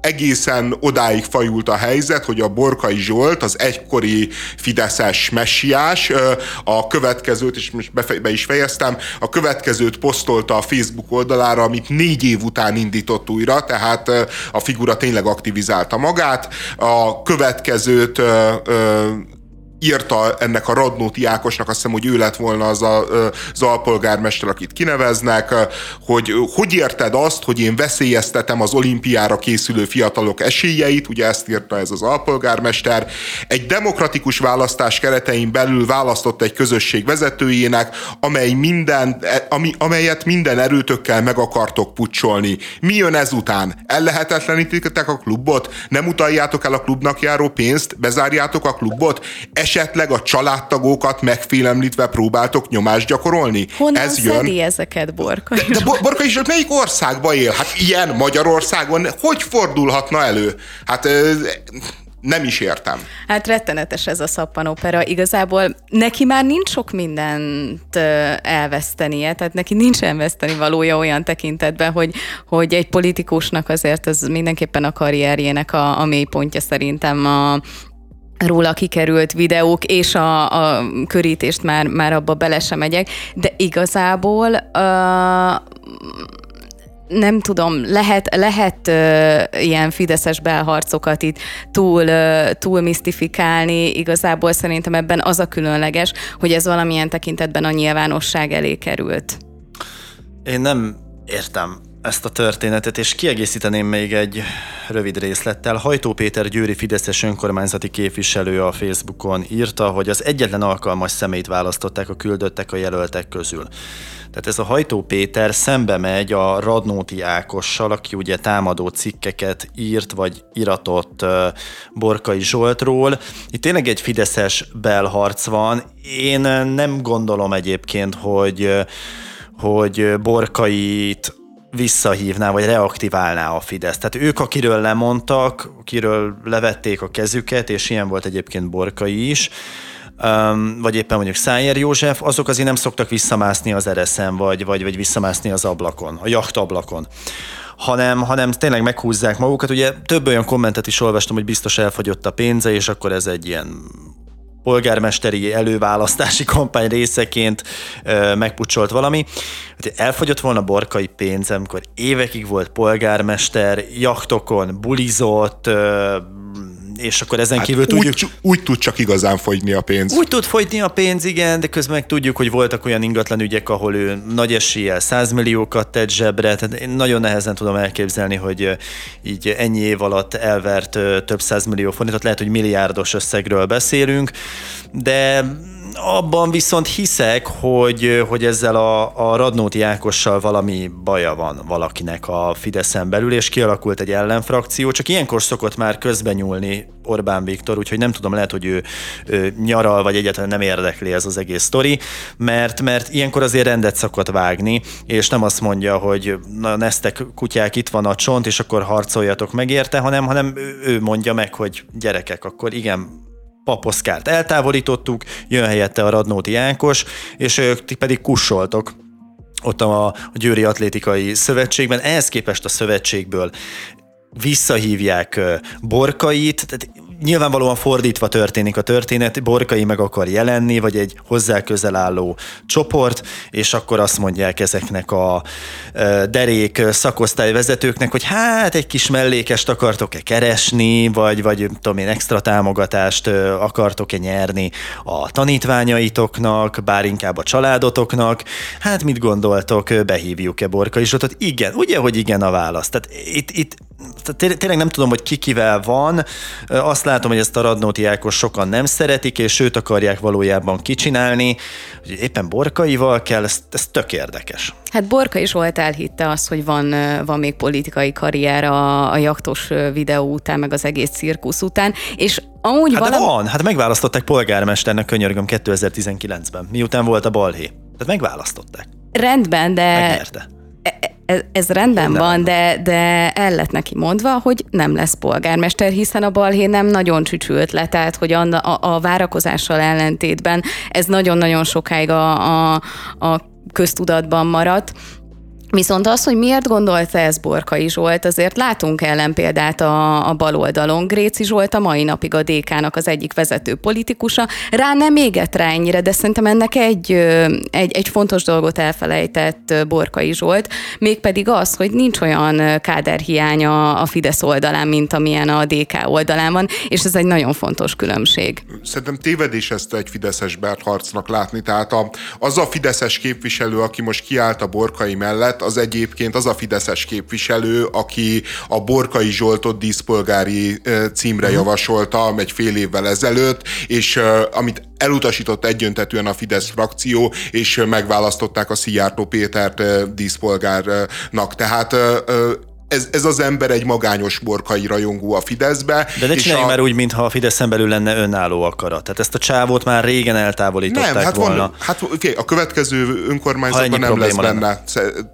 Egészen odáig fajult a helyzet, hogy a Borkai Zsolt, az egykori fideszes messiás, a következőt, és most be is fejeztem, a következőt posztolta a Facebook oldalára, amit 4 év után indított újra, tehát a figura tényleg aktivizálta magát. A következőt írta ennek a Radnóti Ákosnak, azt hiszem, hogy ő lett volna az alpolgármester, akit kineveznek, hogy érted azt, hogy én veszélyeztetem az olimpiára készülő fiatalok esélyeit, ugye ezt írta ez az alpolgármester. Egy demokratikus választás keretein belül választott egy közösség vezetőjének, amelyet minden erőtökkel meg akartok pucsolni. Mi jön ezután? Ellehetetlenítitek a klubot? Nem utaljátok el a klubnak járó pénzt? Bezárjátok a klubot? Esetleg a családtagokat megfélemlítve próbáltok nyomást gyakorolni. Honnan szedi ezeket Borkai Zsolt? De Borkai Zsolt melyik országba él? Hát ilyen Magyarországon hogy fordulhatna elő? Hát nem is értem. Hát rettenetes ez a szappanopera. Igazából neki már nincs sok mindent elvesztenie, tehát neki nincs elveszteni valója olyan tekintetben, hogy egy politikusnak azért ez mindenképpen a karrierjének a mélypontja szerintem a róla kikerült videók, és a körítést már abba bele sem megyek, de igazából nem tudom, lehet ilyen fideszes belharcokat itt túl misztifikálni, igazából szerintem ebben az a különleges, hogy ez valamilyen tekintetben a nyilvánosság elé került. Én nem értem ezt a történetet, és kiegészíteném még egy rövid részlettel. Hajtó Péter győri fideszes önkormányzati képviselő a Facebookon írta, hogy az egyetlen alkalmas személyt választották a küldöttek a jelöltek közül. Tehát ez a Hajtó Péter szembe megy a Radnóti Ákossal, aki ugye támadó cikkeket írt, vagy iratott Borkai Zsoltról. Itt tényleg egy fideszes belharc van. Én nem gondolom egyébként, hogy Borkait visszahívná, vagy reaktiválná a Fidesz. Tehát ők, akiről lemondtak, akiről levették a kezüket, és ilyen volt egyébként Borkai is, vagy éppen mondjuk Szájer József, azok azért nem szoktak visszamászni az ereszen, vagy visszamászni az ablakon, a jachtablakon, hanem tényleg meghúzzák magukat. Ugye több olyan kommentet is olvastam, hogy biztos elfogyott a pénze, és akkor ez egy ilyen polgármesteri előválasztási kampány részeként megpucsolt valami. Hát elfogyott volna Borkai pénz, amikor évekig volt polgármester, jachtokon bulizott, és akkor ezen hát kívül tudjuk... Úgy tud csak igazán fogyni a pénz. Úgy tud fogyni a pénz, igen, de közben meg tudjuk, hogy voltak olyan ingatlan ügyek, ahol ő nagy eséllyel 100 milliókat tett zsebre, tehát én nagyon nehezen tudom elképzelni, hogy így ennyi év alatt elvert több 100 millió forintot, lehet, hogy milliárdos összegről beszélünk, de abban viszont hiszek, hogy ezzel a Radnóti Ákossal valami baja van valakinek a Fideszen belül, és kialakult egy ellenfrakció, csak ilyenkor szokott már közben nyúlni Orbán Viktor, úgyhogy nem tudom, lehet, hogy ő nyaral, vagy egyáltalán nem érdekli ez az egész sztori, mert ilyenkor azért rendet szokott vágni, és nem azt mondja, hogy na, nesztek kutyák, itt van a csont, és akkor harcoljatok meg érte, hanem ő mondja meg, hogy gyerekek, akkor igen, Paposcárt eltávolítottuk, jön helyette a Radnóti Ákos, és ők pedig kussoltok ott a Győri Atlétikai Szövetségben. Ehhez képest a szövetségből visszahívják Borkait, tehát nyilvánvalóan fordítva történik a történet, Borkai meg akar jelenni, vagy egy hozzá közel álló csoport, és akkor azt mondják ezeknek a derék szakosztályvezetőknek, hogy hát egy kis mellékest akartok-e keresni, vagy tudom én, extra támogatást akartok-e nyerni a tanítványaitoknak, bár inkább a családotoknak, hát mit gondoltok, behívjuk-e Borkai Zsoltot? Igen, ugye, hogy igen a válasz. Tehát itt tényleg nem tudom, hogy ki kivel van. Azt látom, hogy ezt a Radnóti Ákos sokan nem szeretik, és őt akarják valójában kicsinálni. Hogy éppen Borkaival kell, ez tök érdekes. Hát Borkai Zsolt elhitte azt, hogy van még politikai karrier a jaktos videó után, meg az egész cirkusz után, és amúgy hát van, hát megválasztották polgármesternek, könyörgöm, 2019-ben, miután volt a balhé. Tehát megválasztották. Rendben, de... Megnyerte. Ez rendben van, de el lett neki mondva, hogy nem lesz polgármester, hiszen a balhé nem nagyon csücsű ötlet, tehát hogy a várakozással ellentétben ez nagyon-nagyon sokáig a köztudatban maradt. Viszont az, hogy miért gondolta ez Borkai Zsolt, azért látunk ellenpéldát a baloldalon. Gréci Zsolt a mai napig a DK-nak az egyik vezető politikusa. Rá nem égett rá ennyire, de szerintem ennek egy fontos dolgot elfelejtett Borkai Zsolt, mégpedig az, hogy nincs olyan káderhiány a Fidesz oldalán, mint amilyen a DK oldalán van, és ez egy nagyon fontos különbség. Szerintem tévedés ezt egy fideszes berharcnak látni, tehát az a fideszes képviselő, aki most kiállt a Borkai mellett, az egyébként az a fideszes képviselő, aki a Borkai Zsoltot díszpolgári címre javasolta egy fél évvel ezelőtt, és amit elutasított egyöntetűen a Fidesz frakció, és megválasztották a Szijjártó Pétert díszpolgárnak. Tehát ez az ember egy magányos Borkai rajongó a Fideszbe. De ne csinálj már úgy, mintha a Fideszen belül lenne önálló akarat. Tehát ezt a csávót már régen eltávolították volna. A következő önkormányzatban nem lesz benne.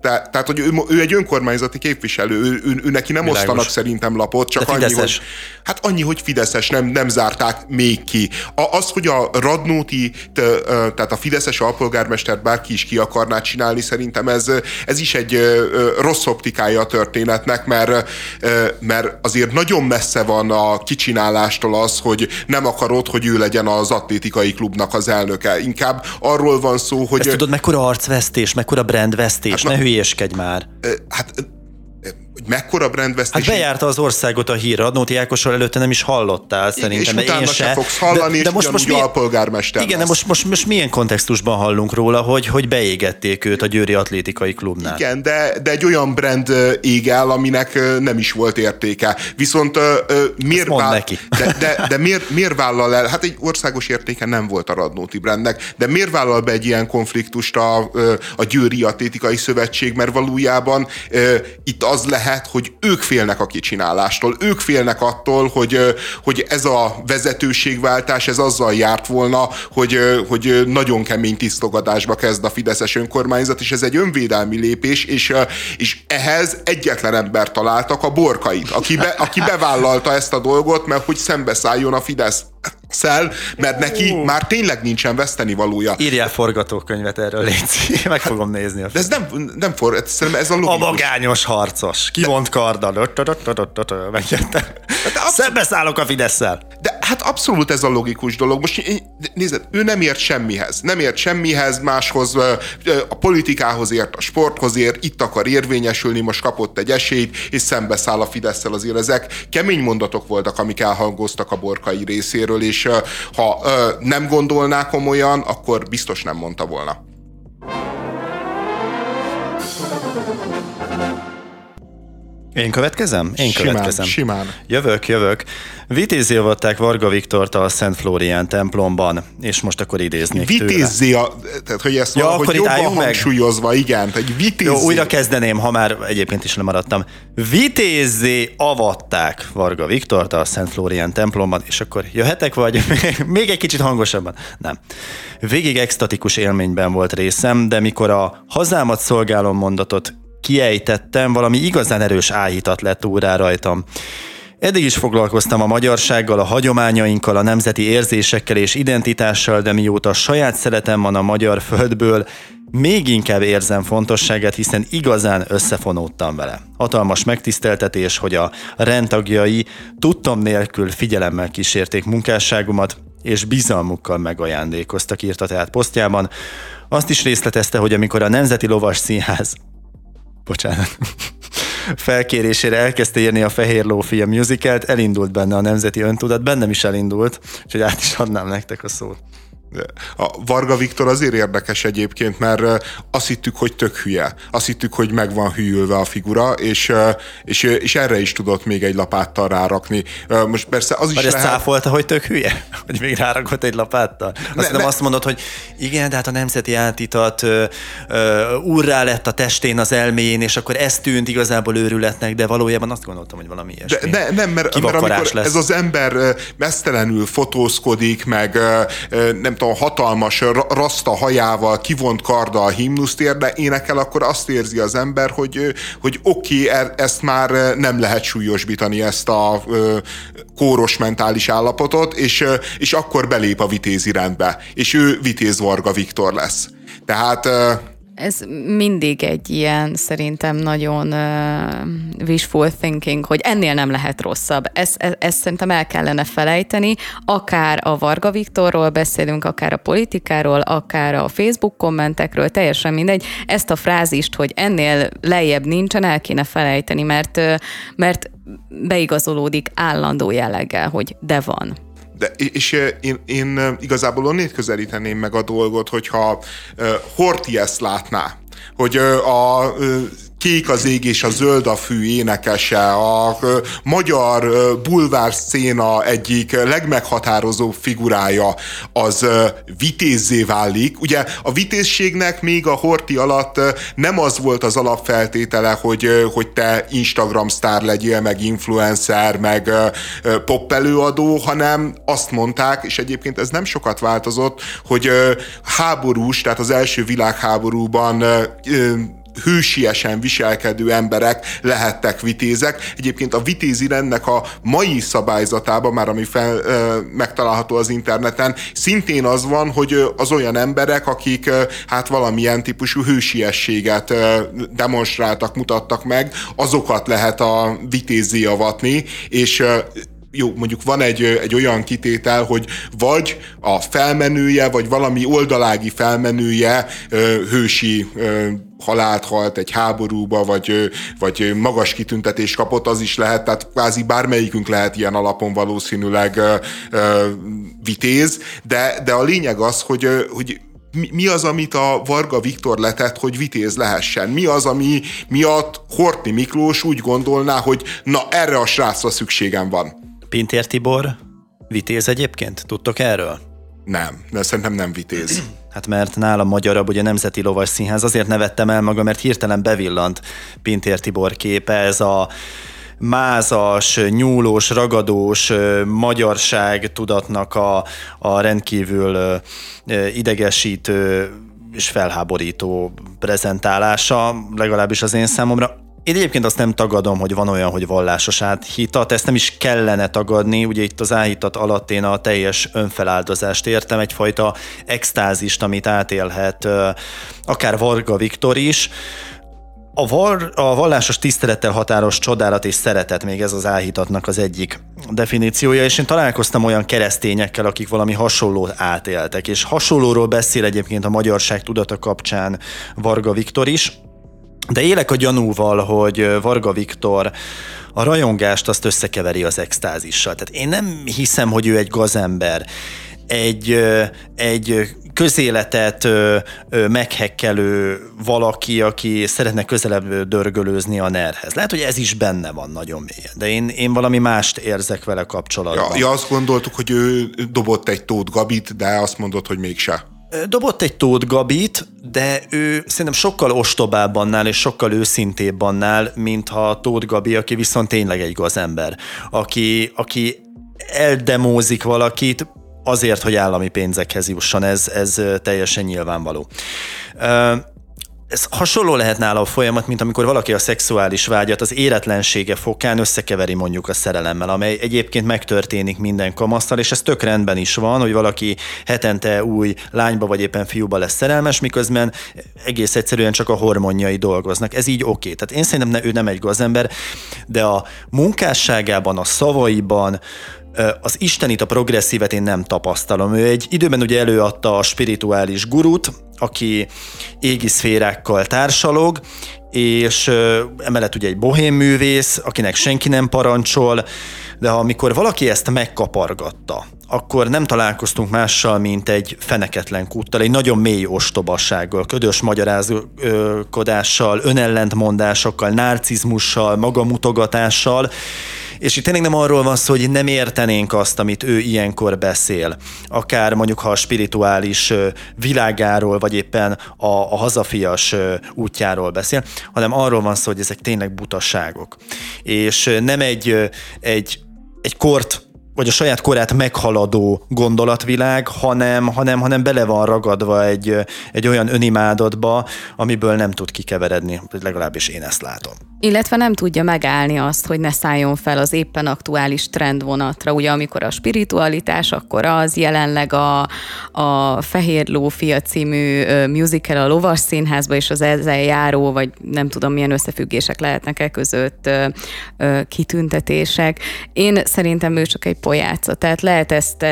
Tehát, hogy ő egy önkormányzati képviselő, ő neki nem osztanak szerintem lapot, csak annyi, hogy... Hát annyi, hogy fideszes, nem zárták még ki. Az, hogy a Radnóti, tehát a fideszes alpolgármester bárki is ki akarná csinálni, szerintem ez is egy rossz optikája a történet. Mert azért nagyon messze van a kicsinálástól az, hogy nem akarod, hogy ő legyen az atlétikai klubnak az elnöke. Inkább arról van szó, hogy... Ezt tudod, mekkora arcvesztés, mekkora brandvesztés, hát hülyéskedj már. Mekkora brandvesztés. Hát bejárta az országot a hír, Radnóti Ákosról előtte nem is hallottál szerintem. És utána se fogsz hallani, de és ugyanúgy alpolgármester. Igen, lesz. De most milyen kontextusban hallunk róla, hogy beégették őt a Győri Atlétikai Klubnál. Igen, de egy olyan brand ég el, aminek nem is volt értéke. Viszont miért vállal el? Hát egy országos értéke nem volt a Radnóti brandnek, de miért vállal be egy ilyen konfliktust a Győri Atlétikai Szövetség, mert valójában itt az lehet, hogy ők félnek a kicsinálástól, ők félnek attól, hogy ez a vezetőségváltás, ez azzal járt volna, hogy nagyon kemény tisztogatásba kezd a fideszes önkormányzat, és ez egy önvédelmi lépés, és ehhez egyetlen ember találtak, a Borkait, aki bevállalta ezt a dolgot, mert hogy szembeszálljon a Fidesz. Mert neki már tényleg nincsen vesztenivalója. Írjál forgatókönyvet erről, légy, meg fogom nézni. De ez nem szerintem ez a logikus. A magányos harcos, kivont karddal, megjöttem. Szembeszállok a Fidesszel. De hát abszolút ez a logikus dolog. Most nézd, ő nem ért semmihez. Nem ért semmihez, máshoz, a politikához ért, a sporthoz ért, itt akar érvényesülni, most kapott egy esélyt, és szembeszáll a Fidesszel. Azért ezek kemény mondatok voltak, amik elhangoztak a Borkai részéről, és ha nem gondolná komolyan, akkor biztos nem mondta volna. Én következem? Következem. Simán. Jövök. Vitézzé avatták Varga Viktort a Szent Flórián templomban, és most akkor idéznék vitézzé tőle. Tehát, hogy ezt valahogy akkor jobban hangsúlyozva, meg. Igen. Tehát vitézzé. Jó, újra kezdeném, ha már egyébként is lemaradtam. Vitézzé avatták Varga Viktort a Szent Flórián templomban, és akkor jöhetek, vagy még egy kicsit hangosabban? Nem. Végig extatikus élményben volt részem, de mikor a hazámat szolgálom mondatot kiejtettem, valami igazán erős áhítat lett úrrá rajtam. Eddig is foglalkoztam a magyarsággal, a hagyományainkkal, a nemzeti érzésekkel és identitással, de mióta saját szeretem van a magyar földből, még inkább érzem fontosságát, hiszen igazán összefonódtam vele. Hatalmas megtiszteltetés, hogy a rendtagjai tudtam nélkül figyelemmel kísérték munkásságomat, és bizalmukkal megajándékoztak, írta tehát posztjában. Azt is részletezte, hogy amikor a Nemzeti Lovas Színház felkérésére elkezdte írni a Fehér Lófi a musicalt, elindult benne a nemzeti öntudat, bennem is elindult, úgyhogy át is adnám nektek a szót. A Varga Viktor azért érdekes egyébként, mert azt hittük, hogy tök hülye. Azt hittük, hogy meg van hűlve a figura, és erre is tudott még egy lapáttal rárakni. Most persze az is lehet... Vagy ezt cáfolta, hogy tök hülye? Hogy még rárakott egy lapáttal? Azt mondod, hogy igen, de hát a nemzeti átítat úrrá lett a testén, az elméjén, és akkor ez tűnt igazából őrületnek, de valójában azt gondoltam, hogy valami ilyesmi. De nem, mert amikor lesz. Ez az ember mesztelenül fotózkodik, meg nem tudom, hatalmas raszta hajával, kivont karddal himnuszt énekel, akkor azt érzi az ember, hogy oké, ezt már nem lehet súlyosbítani, ezt a kóros mentális állapotot, és akkor belép a vitézi rendbe, és ő Vitéz Varga Viktor lesz. Tehát... Ez mindig egy ilyen szerintem nagyon wishful thinking, hogy ennél nem lehet rosszabb. Ezt szerintem el kellene felejteni. Akár a Varga Viktorról beszélünk, akár a politikáról, akár a Facebook kommentekről, teljesen mindegy. Ezt a frázist, hogy ennél lejjebb nincsen, el kéne felejteni, mert beigazolódik állandó jelleggel, hogy de van. És én igazából onnét közelíteném meg a dolgot, hogyha Horthy ezt látná, hogy a kék az ég és a zöld a fű énekese, a magyar bulvár széna egyik legmeghatározóbb figurája, az vitézzé válik. Ugye a vitézségnek még a Horthy alatt nem az volt az alapfeltétele, hogy te Instagram sztár legyél, meg influencer, meg pop előadó, hanem azt mondták, és egyébként ez nem sokat változott, hogy háborús, tehát az első világháborúban hősiesen viselkedő emberek lehettek vitézek. Egyébként a vitézi rendnek a mai szabályzatában, már ami megtalálható az interneten, szintén az van, hogy az olyan emberek, akik hát valamilyen típusú hősiességet demonstráltak, mutattak meg, azokat lehet a vitézzé avatni, és jó, mondjuk van egy olyan kitétel, hogy vagy a felmenője, vagy valami oldalági felmenője hősi halált halt egy háborúba, vagy magas kitüntetést kapott, az is lehet, tehát kvázi bármelyikünk lehet ilyen alapon valószínűleg vitéz, de a lényeg az, hogy mi az, amit a Varga Viktor letett, hogy vitéz lehessen? Mi az, ami miatt Horthy Miklós úgy gondolná, hogy na, erre a srácra szükségem van? Pintér Tibor vitéz egyébként? Tudtok erről? Nem, de szerintem nem vitéz. Hát mert nálam magyarabb, ugye a Nemzeti Lovas Színház, azért nevettem el magam, mert hirtelen bevillant Pintér Tibor képe, ez a mázas, nyúlós, ragadós magyarság tudatnak a rendkívül idegesítő és felháborító prezentálása, legalábbis az én számomra. Én egyébként azt nem tagadom, hogy van olyan, hogy vallásos áhítat, ezt nem is kellene tagadni, ugye itt az áhítat alatt én a teljes önfeláldozást értem, egyfajta extázist, amit átélhet akár Varga Viktor is. A vallásos tisztelettel határos csodálat és szeretet, még ez az áhítatnak az egyik definíciója, és én találkoztam olyan keresztényekkel, akik valami hasonlót átéltek, és hasonlóról beszél egyébként a magyarság tudata kapcsán Varga Viktor is, de élek a gyanúval, hogy Varga Viktor a rajongást azt összekeveri az extázissal. Tehát én nem hiszem, hogy ő egy gazember, egy közéletet meghekkelő valaki, aki szeretne közelebb dörgölőzni a nerhez. Lehet, hogy ez is benne van nagyon mélyen, de én valami mást érzek vele kapcsolatban. Ja, azt gondoltuk, hogy ő dobott egy Tóth Gabit, de azt mondod, hogy mégse. Dobott egy Tóth Gabit, de ő szerintem sokkal ostobább annál, és sokkal őszintébb annál, mintha Tóth Gabi, aki viszont tényleg egy gazember, aki eldemózik valakit azért, hogy állami pénzekhez jusson, ez teljesen nyilvánvaló. Ez hasonló lehet nála a folyamat, mint amikor valaki a szexuális vágyat az éretlensége fokán összekeveri mondjuk a szerelemmel, amely egyébként megtörténik minden kamasztal, és ez tök rendben is van, hogy valaki hetente új lányba vagy éppen fiúba lesz szerelmes, miközben egész egyszerűen csak a hormonjai dolgoznak. Ez így oké. Tehát én szerintem ő nem egy gazember, de a munkásságában, a szavaiban, az istenit, a progresszívet én nem tapasztalom. Ő egy időben ugye előadta a spirituális gurút, aki égi szférákkal társalog, és emellett ugye egy bohém művész, akinek senki nem parancsol, de amikor valaki ezt megkapargatta, akkor nem találkoztunk mással, mint egy feneketlen kúttal, egy nagyon mély ostobasággal, ködös magyarázkodással, önellentmondásokkal, narcizmussal, magamutogatással, és itt tényleg nem arról van szó, hogy nem értenénk azt, amit ő ilyenkor beszél. Akár mondjuk, ha a spirituális világáról, vagy éppen a hazafias útjáról beszél, hanem arról van szó, hogy ezek tényleg butaságok. És nem egy kort, vagy a saját korát meghaladó gondolatvilág, hanem bele van ragadva egy olyan önimádatba, amiből nem tud kikeveredni, legalábbis én ezt látom. Illetve nem tudja megállni azt, hogy ne szálljon fel az éppen aktuális trendvonatra. Ugye amikor a spiritualitás, akkor az jelenleg a Fehér Lófia című musical a Lovas Színházba, és az ezzel járó, vagy nem tudom milyen összefüggések lehetnek között kitüntetések. Én szerintem ő csak egy pojáca, tehát lehet ezt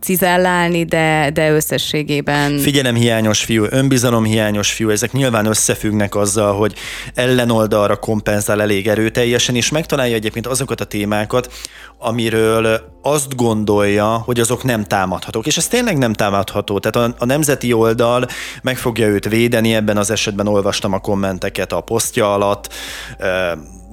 cizellálni, de összességében... Figyelemhiányos fiú, önbizalomhiányos fiú, ezek nyilván összefüggnek azzal, hogy ellenoldalra kompenzál elég erőteljesen, és megtalálja egyébként azokat a témákat, amiről azt gondolja, hogy azok nem támadhatók. És ez tényleg nem támadható. Tehát a nemzeti oldal meg fogja őt védeni, ebben az esetben olvastam a kommenteket a posztja alatt,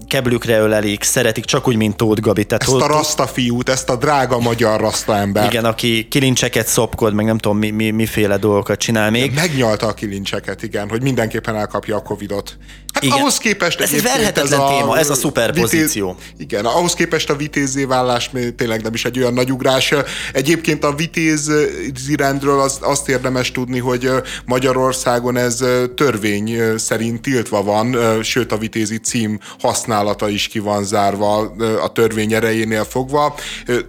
keblükre ölelik, szeretik, csak úgy, mint Tóth Gabi. Tehát ezt a raszta fiút, ezt a drága magyar raszta ember. Igen, aki kilincseket szopkod, meg nem tudom miféle dolgokat csinál még. Megnyalta a kilincseket, igen, hogy mindenképpen elkapja a Covidot. Hát igen. Ahhoz képest ez egy verhetetlen téma, ez a szuperpozíció. Igen, ahhoz képest a vitézzé válás tényleg nem is egy olyan nagy ugrás. Egyébként a vitézi rendről azt érdemes tudni, hogy Magyarországon ez törvény szerint tiltva van, sőt a vitézi cím használata is ki van zárva a törvény erejénél fogva.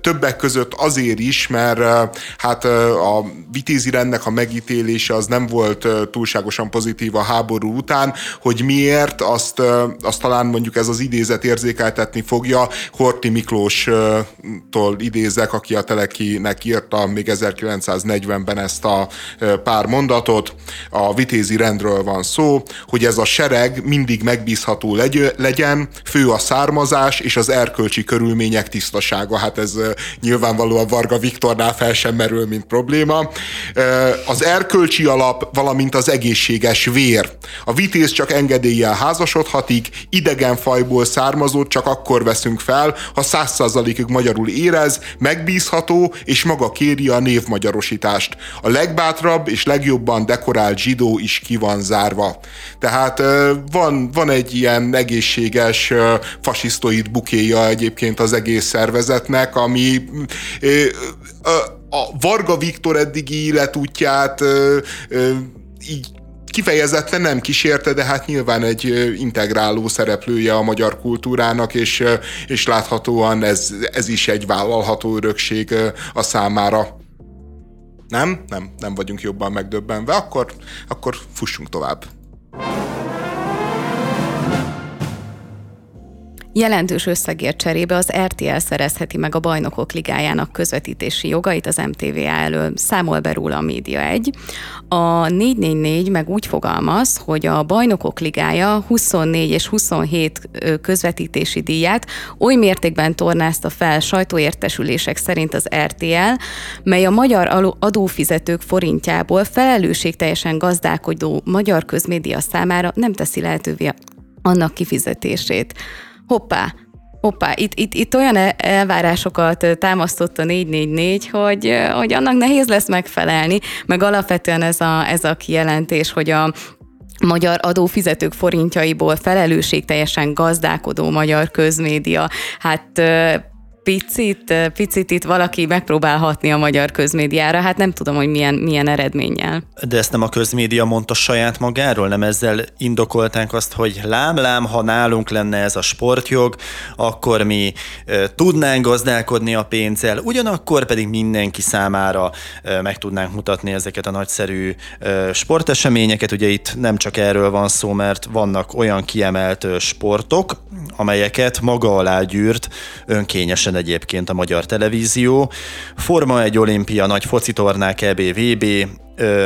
Többek között azért is, mert hát a vitézi rendnek a megítélése az nem volt túlságosan pozitív a háború után, hogy miért, azt talán mondjuk ez az idézet érzékeltetni fogja. Horthy Miklóstól idézek, aki a Telekinek írta még 1940-ben ezt a pár mondatot. A vitézi rendről van szó, hogy ez a sereg mindig megbízható legyen, fő a származás és az erkölcsi körülmények tisztasága. Hát ez nyilvánvalóan Varga Viktornál fel sem merül, mint probléma. Az erkölcsi alap, valamint az egészséges vér. A vitéz csak engedéllyel házasodhatik, idegen fajból származót csak akkor veszünk fel, ha 100%-ig magyarul érez, megbízható és maga kéri a névmagyarosítást. A legbátrabb és legjobban dekorált zsidó is ki van zárva. Tehát van egy ilyen egészség fasisztoid bukéja egyébként az egész szervezetnek, ami a Varga Viktor eddigi életútját így kifejezetten nem kísérte, de hát nyilván egy integráló szereplője a magyar kultúrának, és láthatóan ez is egy vállalható örökség a számára. Nem vagyunk jobban megdöbbenve, akkor fussunk tovább. Jelentős összegért cserébe az RTL szerezheti meg a Bajnokok Ligájának közvetítési jogait az MTVA elől, számol be róla a Média 1. A 444 meg úgy fogalmaz, hogy a Bajnokok Ligája 24 és 27 közvetítési díját oly mértékben tornázta fel sajtóértesülések szerint az RTL, mely a magyar adófizetők forintjából felelősségteljesen gazdálkodó magyar közmédia számára nem teszi lehetővé annak kifizetését. Hoppá, itt olyan elvárásokat támasztott a 444, hogy annak nehéz lesz megfelelni, meg alapvetően ez a kijelentés, hogy a magyar adófizetők forintjaiból felelősségteljesen gazdálkodó magyar közmédia, hát Picit itt valaki megpróbálhatni a magyar közmédiára, hát nem tudom, hogy milyen eredménnyel. De ezt nem a közmédia mondta saját magáról, nem ezzel indokolták azt, hogy lám-lám, ha nálunk lenne ez a sportjog, akkor mi tudnánk gazdálkodni a pénzzel, ugyanakkor pedig mindenki számára meg tudnánk mutatni ezeket a nagyszerű sporteseményeket. Ugye itt nem csak erről van szó, mert vannak olyan kiemelt sportok, amelyeket maga alá gyűrt önkényesen egyébként a magyar televízió. Forma 1 olimpia, nagy focitornák, EB-VB,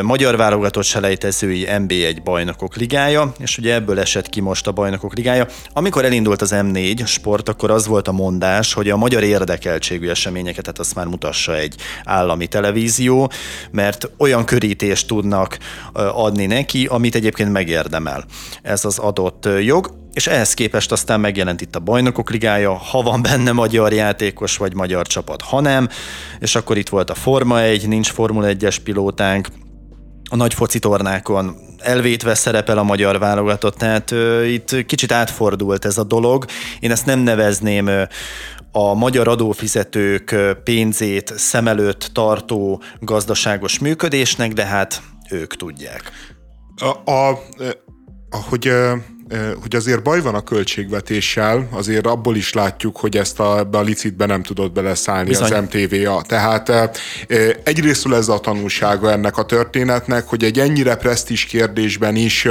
magyar válogatott selejtezői, MB1 Bajnokok Ligája, és ugye ebből esett ki most a Bajnokok Ligája. Amikor elindult az M4 sport, akkor az volt a mondás, hogy a magyar érdekeltségű eseményeket, tehát azt már mutassa egy állami televízió, mert olyan körítést tudnak adni neki, amit egyébként megérdemel. Ez az adott jog, és ehhez képest aztán megjelent itt a Bajnokok Ligája, ha van benne magyar játékos vagy magyar csapat, ha nem, és akkor itt volt a Forma 1, nincs Formula 1-es pilótánk, a nagy focitornákon elvétve szerepel a magyar válogatott, tehát itt kicsit átfordult ez a dolog. Én ezt nem nevezném a magyar adófizetők pénzét szem előtt tartó gazdaságos működésnek, de hát ők tudják. Hogy azért baj van a költségvetéssel, azért abból is látjuk, hogy ezt ebbe a licitbe nem tudott beleszállni bizony az MTVA. Tehát egyrészt ez a tanulsága ennek a történetnek, hogy egy ennyire presztízs kérdésben is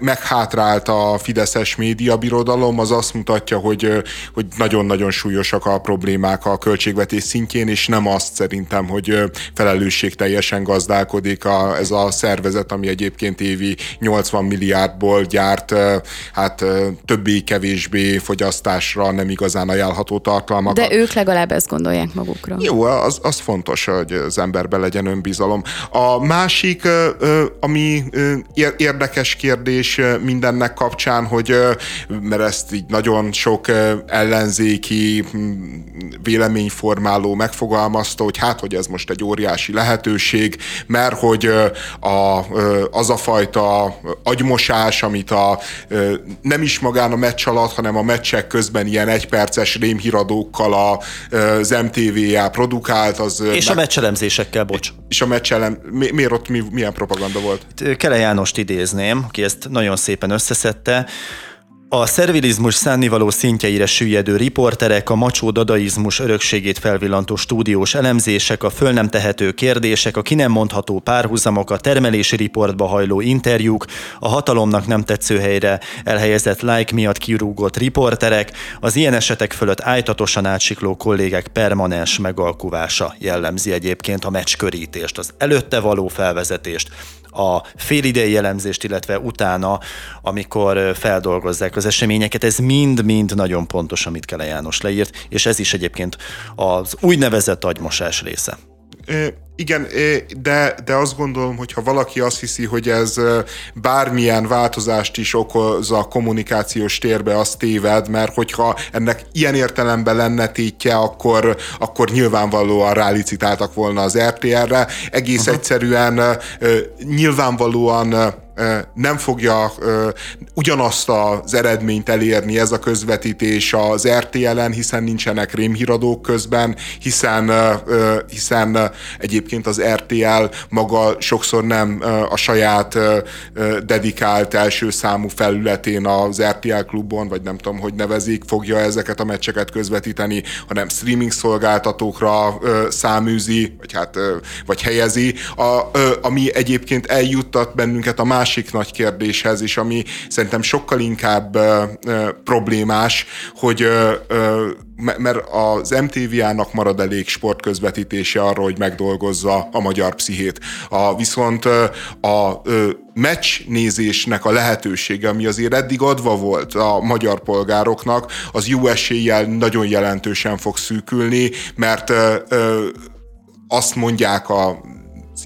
meghátrált a fideszes médiabirodalom, az azt mutatja, hogy nagyon-nagyon súlyosak a problémák a költségvetés szintjén, és nem azt szerintem, hogy felelősségteljesen gazdálkodik ez a szervezet, ami egyébként évi 80 milliárdból gyár, hát többé-kevésbé fogyasztásra nem igazán ajánlható tartalmakat. De ők legalább ezt gondolják magukra. Jó, az fontos, hogy az emberben legyen önbizalom. A másik, ami érdekes kérdés mindennek kapcsán, hogy mert ezt így nagyon sok ellenzéki véleményformáló megfogalmazta, hogy hát, hogy ez most egy óriási lehetőség, mert hogy az a fajta agymosás, amit nem is magán a meccs alatt, hanem a meccsek közben ilyen egyperces rémhíradókkal az MTVA produkált. A meccselemzésekkel, bocs. És a miért ott milyen propaganda volt? Kele Jánost idézném, aki ezt nagyon szépen összeszedte. A szervilizmus szánnivaló szintjeire süllyedő riporterek, a macsó dadaizmus örökségét felvillantó stúdiós elemzések, a föl nem tehető kérdések, a ki nem mondható párhuzamok, a termelési riportba hajló interjúk, a hatalomnak nem tetsző helyre elhelyezett like miatt kirúgott riporterek, az ilyen esetek fölött ájtatosan átsikló kollégek permanens megalkuvása jellemzi egyébként a meccskörítést, az előtte való felvezetést, a félidei elemzést, illetve utána, amikor feldolgozzák az eseményeket. Ez mind-mind nagyon pontos, amit Kele János leírt, és ez is egyébként az úgynevezett agymosás része. Igen, de azt gondolom, hogy ha valaki azt hiszi, hogy ez bármilyen változást is okoz a kommunikációs térbe, az téved, mert hogyha ennek ilyen értelemben lenne tétje, akkor nyilvánvalóan rálicitáltak volna az RTL-re. Egész egyszerűen nyilvánvalóan nem fogja ugyanazt az eredményt elérni ez a közvetítés az RTL-en, hiszen nincsenek rémhíradók közben, hiszen egyébként az RTL maga sokszor nem a saját dedikált első számú felületén, az RTL klubon, vagy nem tudom, hogy nevezik, fogja ezeket a meccseket közvetíteni, hanem streaming szolgáltatókra száműzi, vagy helyezi, ami egyébként eljuttat bennünket a másik nagy kérdéshez is, ami szerintem sokkal inkább problémás, hogy mert az MTVA-nak marad elég sportközvetítése arra, hogy megdolgozza a magyar pszichét. Viszont a meccsnézésnek a lehetősége, ami azért eddig adva volt a magyar polgároknak, az jó eséllyel nagyon jelentősen fog szűkülni, mert azt mondják a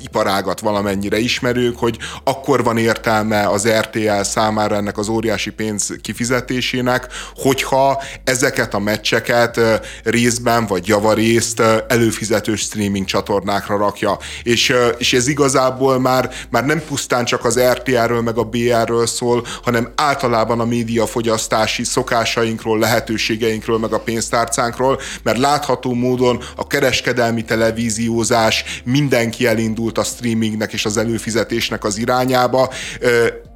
iparágat valamennyire ismerők, hogy akkor van értelme az RTL számára ennek az óriási pénz kifizetésének, hogyha ezeket a meccseket részben vagy javarészt előfizetős streaming csatornákra rakja. És ez igazából már nem pusztán csak az RTL-ről meg a BR-ről szól, hanem általában a médiafogyasztási szokásainkról, lehetőségeinkről meg a pénztárcánkról, mert látható módon a kereskedelmi televíziózás, mindenki elindult a streamingnek és az előfizetésnek az irányába.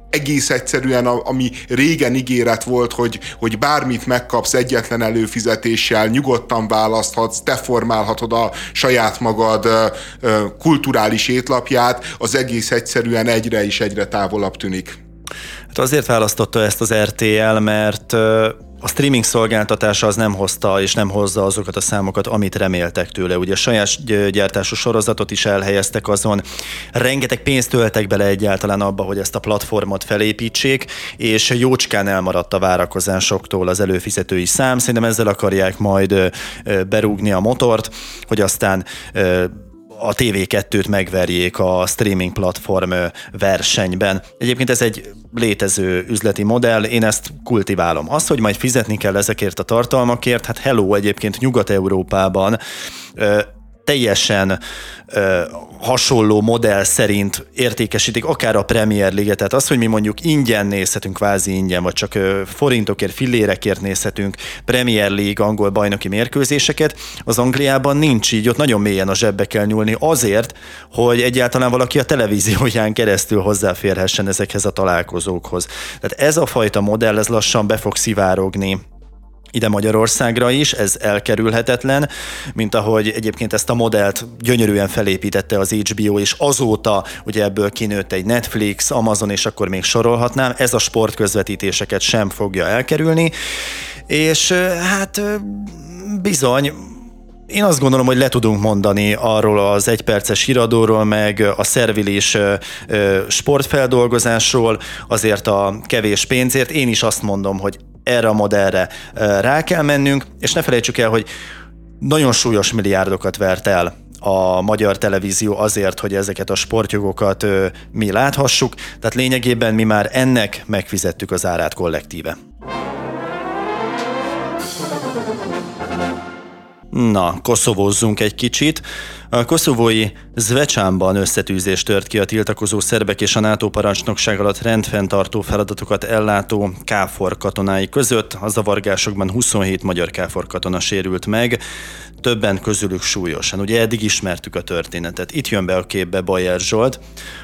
Egész egyszerűen, ami régen ígéret volt, hogy bármit megkapsz egyetlen előfizetéssel, nyugodtan választhatsz, te formálhatod a saját magad kulturális étlapját, az egész egyszerűen egyre és egyre távolabb tűnik. Hát azért választotta ezt az RTL, mert a streaming szolgáltatása az nem hozta és nem hozza azokat a számokat, amit reméltek tőle. Ugye a saját gyártású sorozatot is elhelyeztek azon. Rengeteg pénzt töltek bele egyáltalán abba, hogy ezt a platformot felépítsék, és jócskán elmaradt a várakozásoktól az előfizetői szám. Szerintem ezzel akarják majd berúgni a motort, hogy aztán a TV2-t megverjék a streaming platform versenyben. Egyébként ez egy létező üzleti modell, én ezt kultiválom. Az, hogy majd fizetni kell ezekért a tartalmakért, hát hello, egyébként Nyugat-Európában teljesen hasonló modell szerint értékesítik akár a Premier League-et, tehát az, hogy mi mondjuk ingyen nézhetünk, kvázi ingyen, vagy csak forintokért, fillérekért nézhetünk Premier League angol bajnoki mérkőzéseket, az Angliában nincs így, ott nagyon mélyen a zsebbe kell nyúlni azért, hogy egyáltalán valaki a televízióján keresztül hozzáférhessen ezekhez a találkozókhoz. Tehát ez a fajta modell, ez lassan be fog szivárogni ide Magyarországra is, ez elkerülhetetlen, mint ahogy egyébként ezt a modellt gyönyörűen felépítette az HBO, és azóta ugye ebből kinőtt egy Netflix, Amazon, és akkor még sorolhatnám, ez a sportközvetítéseket sem fogja elkerülni, és hát bizony, én azt gondolom, hogy le tudunk mondani arról az egyperces híradóról, meg a szervilis sportfeldolgozásról, azért a kevés pénzért. Én is azt mondom, hogy erre a modellre rá kell mennünk, és ne felejtsük el, hogy nagyon súlyos milliárdokat vert el a magyar televízió azért, hogy ezeket a sportjogokat mi láthassuk, tehát lényegében mi már ennek megfizettük az árát kollektíve. Na, koszovózzunk egy kicsit. A koszovói Zvečánban összetűzés tört ki a tiltakozó szerbek és a NATO parancsnokság alatt rendfenntartó feladatokat ellátó KFOR katonái között. A zavargásokban 27 magyar KFOR katona sérült meg, többen közülük súlyosan. Ugye eddig ismertük a történetet. Itt jön be a képbe Bayer Zsolt,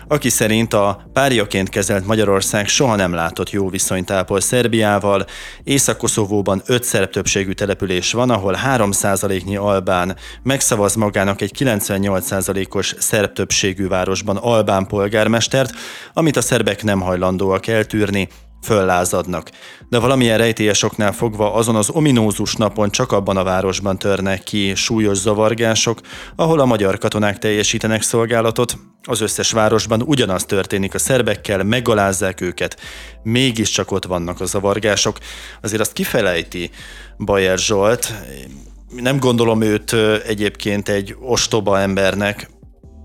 aki szerint a párjaként kezelt Magyarország soha nem látott jó viszonyt ápol Szerbiával. Észak-Koszovóban 5 szerb többségű település van, ahol 3%-nyi albán megszavaz magának egy 98%-os szerb többségű városban albán polgármestert, amit a szerbek nem hajlandóak eltűrni, föllázadnak. De valamilyen rejtélyes oknál fogva azon az ominózus napon csak abban a városban törnek ki súlyos zavargások, ahol a magyar katonák teljesítenek szolgálatot. Az összes városban ugyanaz történik a szerbekkel, megalázzák őket. Mégiscsak ott vannak a zavargások. Azért azt kifelejti Bayer Zsolt, nem gondolom őt egyébként egy ostoba embernek,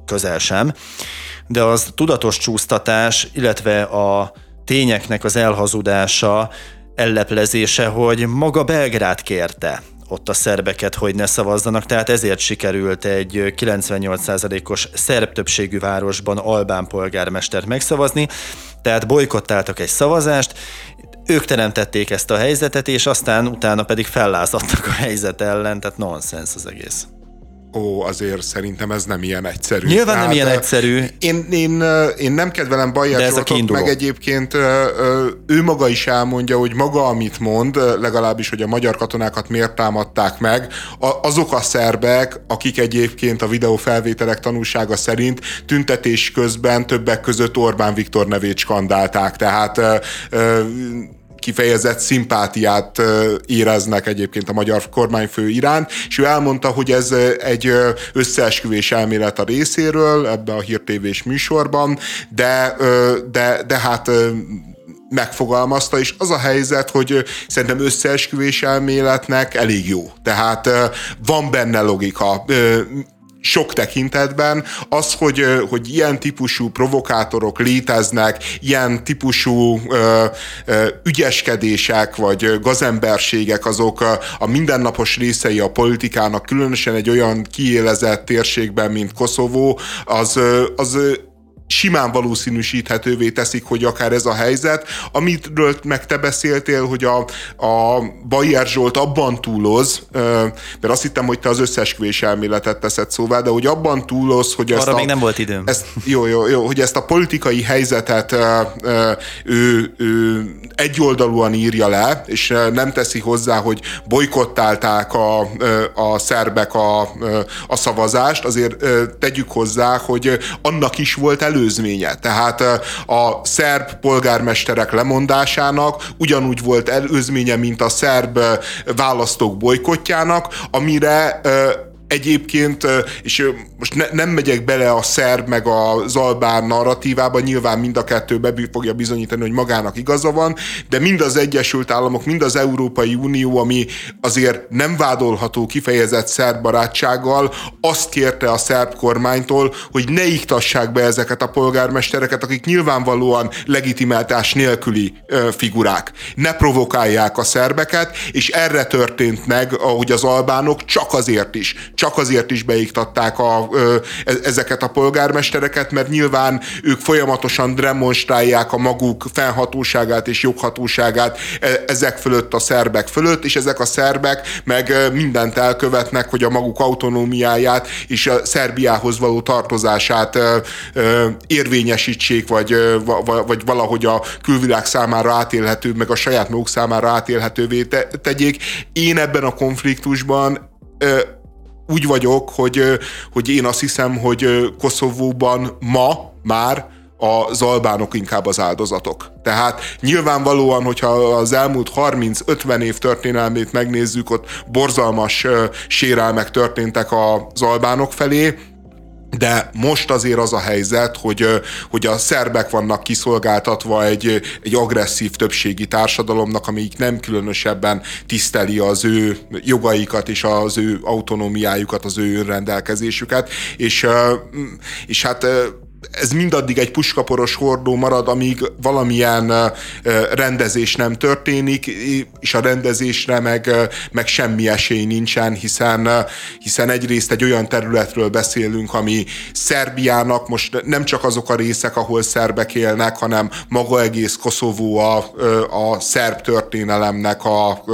közel sem, de az tudatos csúsztatás, illetve a tényeknek az elhazudása, elleplezése, hogy maga Belgrád kérte ott a szerbeket, hogy ne szavazzanak, tehát ezért sikerült egy 98%-os szerb többségű városban albán polgármestert megszavazni, tehát bojkottáltak egy szavazást, ők teremtették ezt a helyzetet, és aztán utána pedig fellázadtak a helyzet ellen, tehát nonsens az egész. Ó, azért szerintem ez nem ilyen egyszerű. Nyilván tehát nem ilyen egyszerű. Én nem kedvelem Bayer Zsoltot, meg egyébként ő maga is elmondja, hogy maga, amit mond, legalábbis, hogy a magyar katonákat miért támadták meg, azok a szerbek, akik egyébként a videófelvételek tanúsága szerint tüntetés közben többek között Orbán Viktor nevét skandálták, tehát kifejezett szimpátiát éreznek egyébként a magyar kormányfő iránt, és ő elmondta, hogy ez egy összeesküvés elmélet a részéről ebben a Hír TV-s műsorban, de hát megfogalmazta, és az a helyzet, hogy szerintem összeesküvés elméletnek elég jó. Tehát van benne logika. sok tekintetben. Az, hogy ilyen típusú provokátorok léteznek, ilyen típusú ügyeskedések vagy gazemberségek, azok a mindennapos részei a politikának, különösen egy olyan kiélezett térségben, mint Koszovó, az simán valószínűsíthetővé teszik, hogy akár ez a helyzet, amitről meg te beszéltél, hogy a Bayer Zsolt abban túloz, mert azt hittem, hogy te az összeesküvés elméletet teszed szóvá, de hogy abban túloz, hogy arra még nem volt időm. Jó, hogy ezt a politikai helyzetet ő egyoldalúan írja le, és nem teszi hozzá, hogy bojkottálták a szerbek a szavazást, azért tegyük hozzá, hogy annak is volt előzménye. Tehát a szerb polgármesterek lemondásának ugyanúgy volt előzménye, mint a szerb választók bojkottjának, amire egyébként, és most nem megyek bele a szerb meg az albán narratívába, nyilván mind a kettő be fogja bizonyítani, hogy magának igaza van, de mind az Egyesült Államok, mind az Európai Unió, ami azért nem vádolható kifejezett szerb barátsággal, azt kérte a szerb kormánytól, hogy ne iktassák be ezeket a polgármestereket, akik nyilvánvalóan legitimáltás nélküli figurák. Ne provokálják a szerbeket, és erre történt meg, ahogy az albánok csak azért is beiktatták ezeket a polgármestereket, mert nyilván ők folyamatosan demonstrálják a maguk fennhatóságát és joghatóságát ezek fölött, a szerbek fölött, és ezek a szerbek meg mindent elkövetnek, hogy a maguk autonómiáját és a Szerbiához való tartozását érvényesítsék, vagy valahogy a külvilág számára átélhető, meg a saját maguk számára átélhetővé tegyék. Én ebben a konfliktusban úgy vagyok, hogy én azt hiszem, hogy Koszovóban ma már az albánok inkább az áldozatok. Tehát nyilvánvalóan, hogyha az elmúlt 30-50 év történelmét megnézzük, ott borzalmas sérelmek történtek az albánok felé, de most azért az a helyzet, hogy a szerbek vannak kiszolgáltatva egy agresszív többségi társadalomnak, amelyik nem különösebben tiszteli az ő jogaikat és az ő autonómiájukat, az ő önrendelkezésüket, és hát ez mindaddig egy puskaporos hordó marad, amíg valamilyen rendezés nem történik, és a rendezésre meg semmi esély nincsen, hiszen egyrészt egy olyan területről beszélünk, ami Szerbiának most nem csak azok a részek, ahol szerbek élnek, hanem maga egész Koszovó a szerb történelemnek a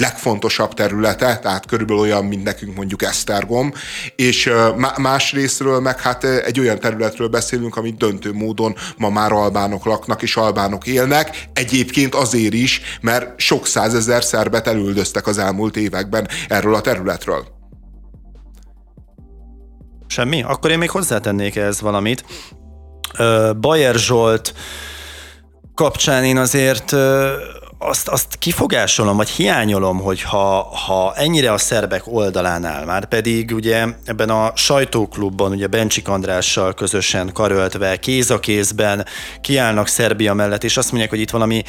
legfontosabb területe, tehát körülbelül olyan, mint nekünk mondjuk Esztergom, és más részről meg hát egy olyan területről beszélünk, amit döntő módon ma már albánok laknak és albánok élnek. Egyébként azért is, mert sok százezer szerbet elüldöztek az elmúlt években erről a területről. Semmi? Akkor én még hozzátennék ehhez valamit. Bayer Zsolt kapcsán én azért azt kifogásolom, vagy hiányolom, hogy ha ennyire a szerbek oldalán áll, már pedig ugye ebben a sajtóklubban, ugye Bencsik Andrással közösen karöltve, kéz a kézben kiállnak Szerbia mellett, és azt mondják, hogy itt valami